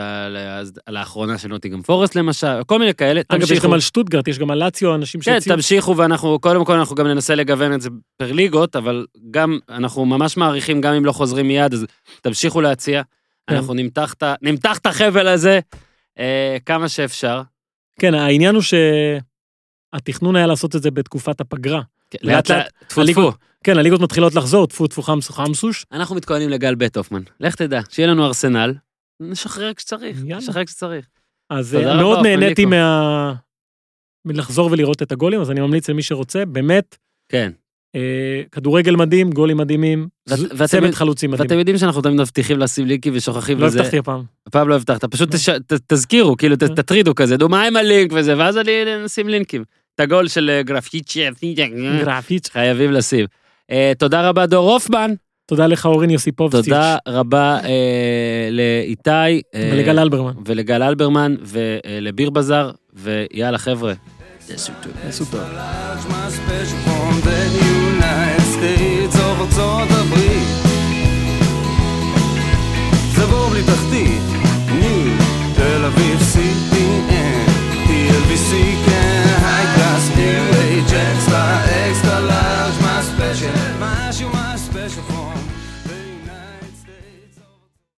על האחרונה של נוטינגהאם פורסט למשל, כל מיני כאלה, תמשיכו. אגב, יש גם על שטוטגרט, יש גם על לאציו, אנשים שציעו. כן, תמשיכו, ואנחנו, קודם כל אנחנו גם ננסה לגוון את זה פר ליגות, אבל גם, אנחנו ממש מעריכים, גם אם לא חוזרים מיד, אז תמשיכו להציע, אנחנו נמתח את החבל הזה, כמה שאפשר. כן, העניין הוא שהתכנון היה לעשות את זה בתקופת הפגרה. לאט לאט, תפו. כן, הליגות מתחילות לחזור, תפו, תפו, חמסו, חמסוש. אנחנו מתכוננים לגל בית הופמן. לך תדע, שיהיה לנו ארסנל, נשחרר כשצריך, נשחרר כשצריך. אז מאוד נהניתי מה... מלחזור ולראות את הגולים, אז אני ממליץ למי שרוצה, באמת, כן. כדורגל מדהים, גולים מדהימים, צמד חלוצים מדהים. ואתם יודעים שאנחנו תמיד מבטיחים לשים לינקים ושוכחים לזה. לא הבטחתי הפעם. הפעם לא הבטחת, פשוט תזכירו, כאילו תטרידו כזה, דו מה עם הלינק וזה, ואז אני נשים לינקים. את הגול של גרפיץ' חייבים לשים. תודה רבה דור הופמן. תודה לך אורין יוסיפוביץ'. תודה רבה לאיתי. ולגל אלברמן. ולגל אלברמן ולביר בזאר, ויאללה חבר'ה. יעשו טוב. יעשו טוב. זה בור בלי תחתית.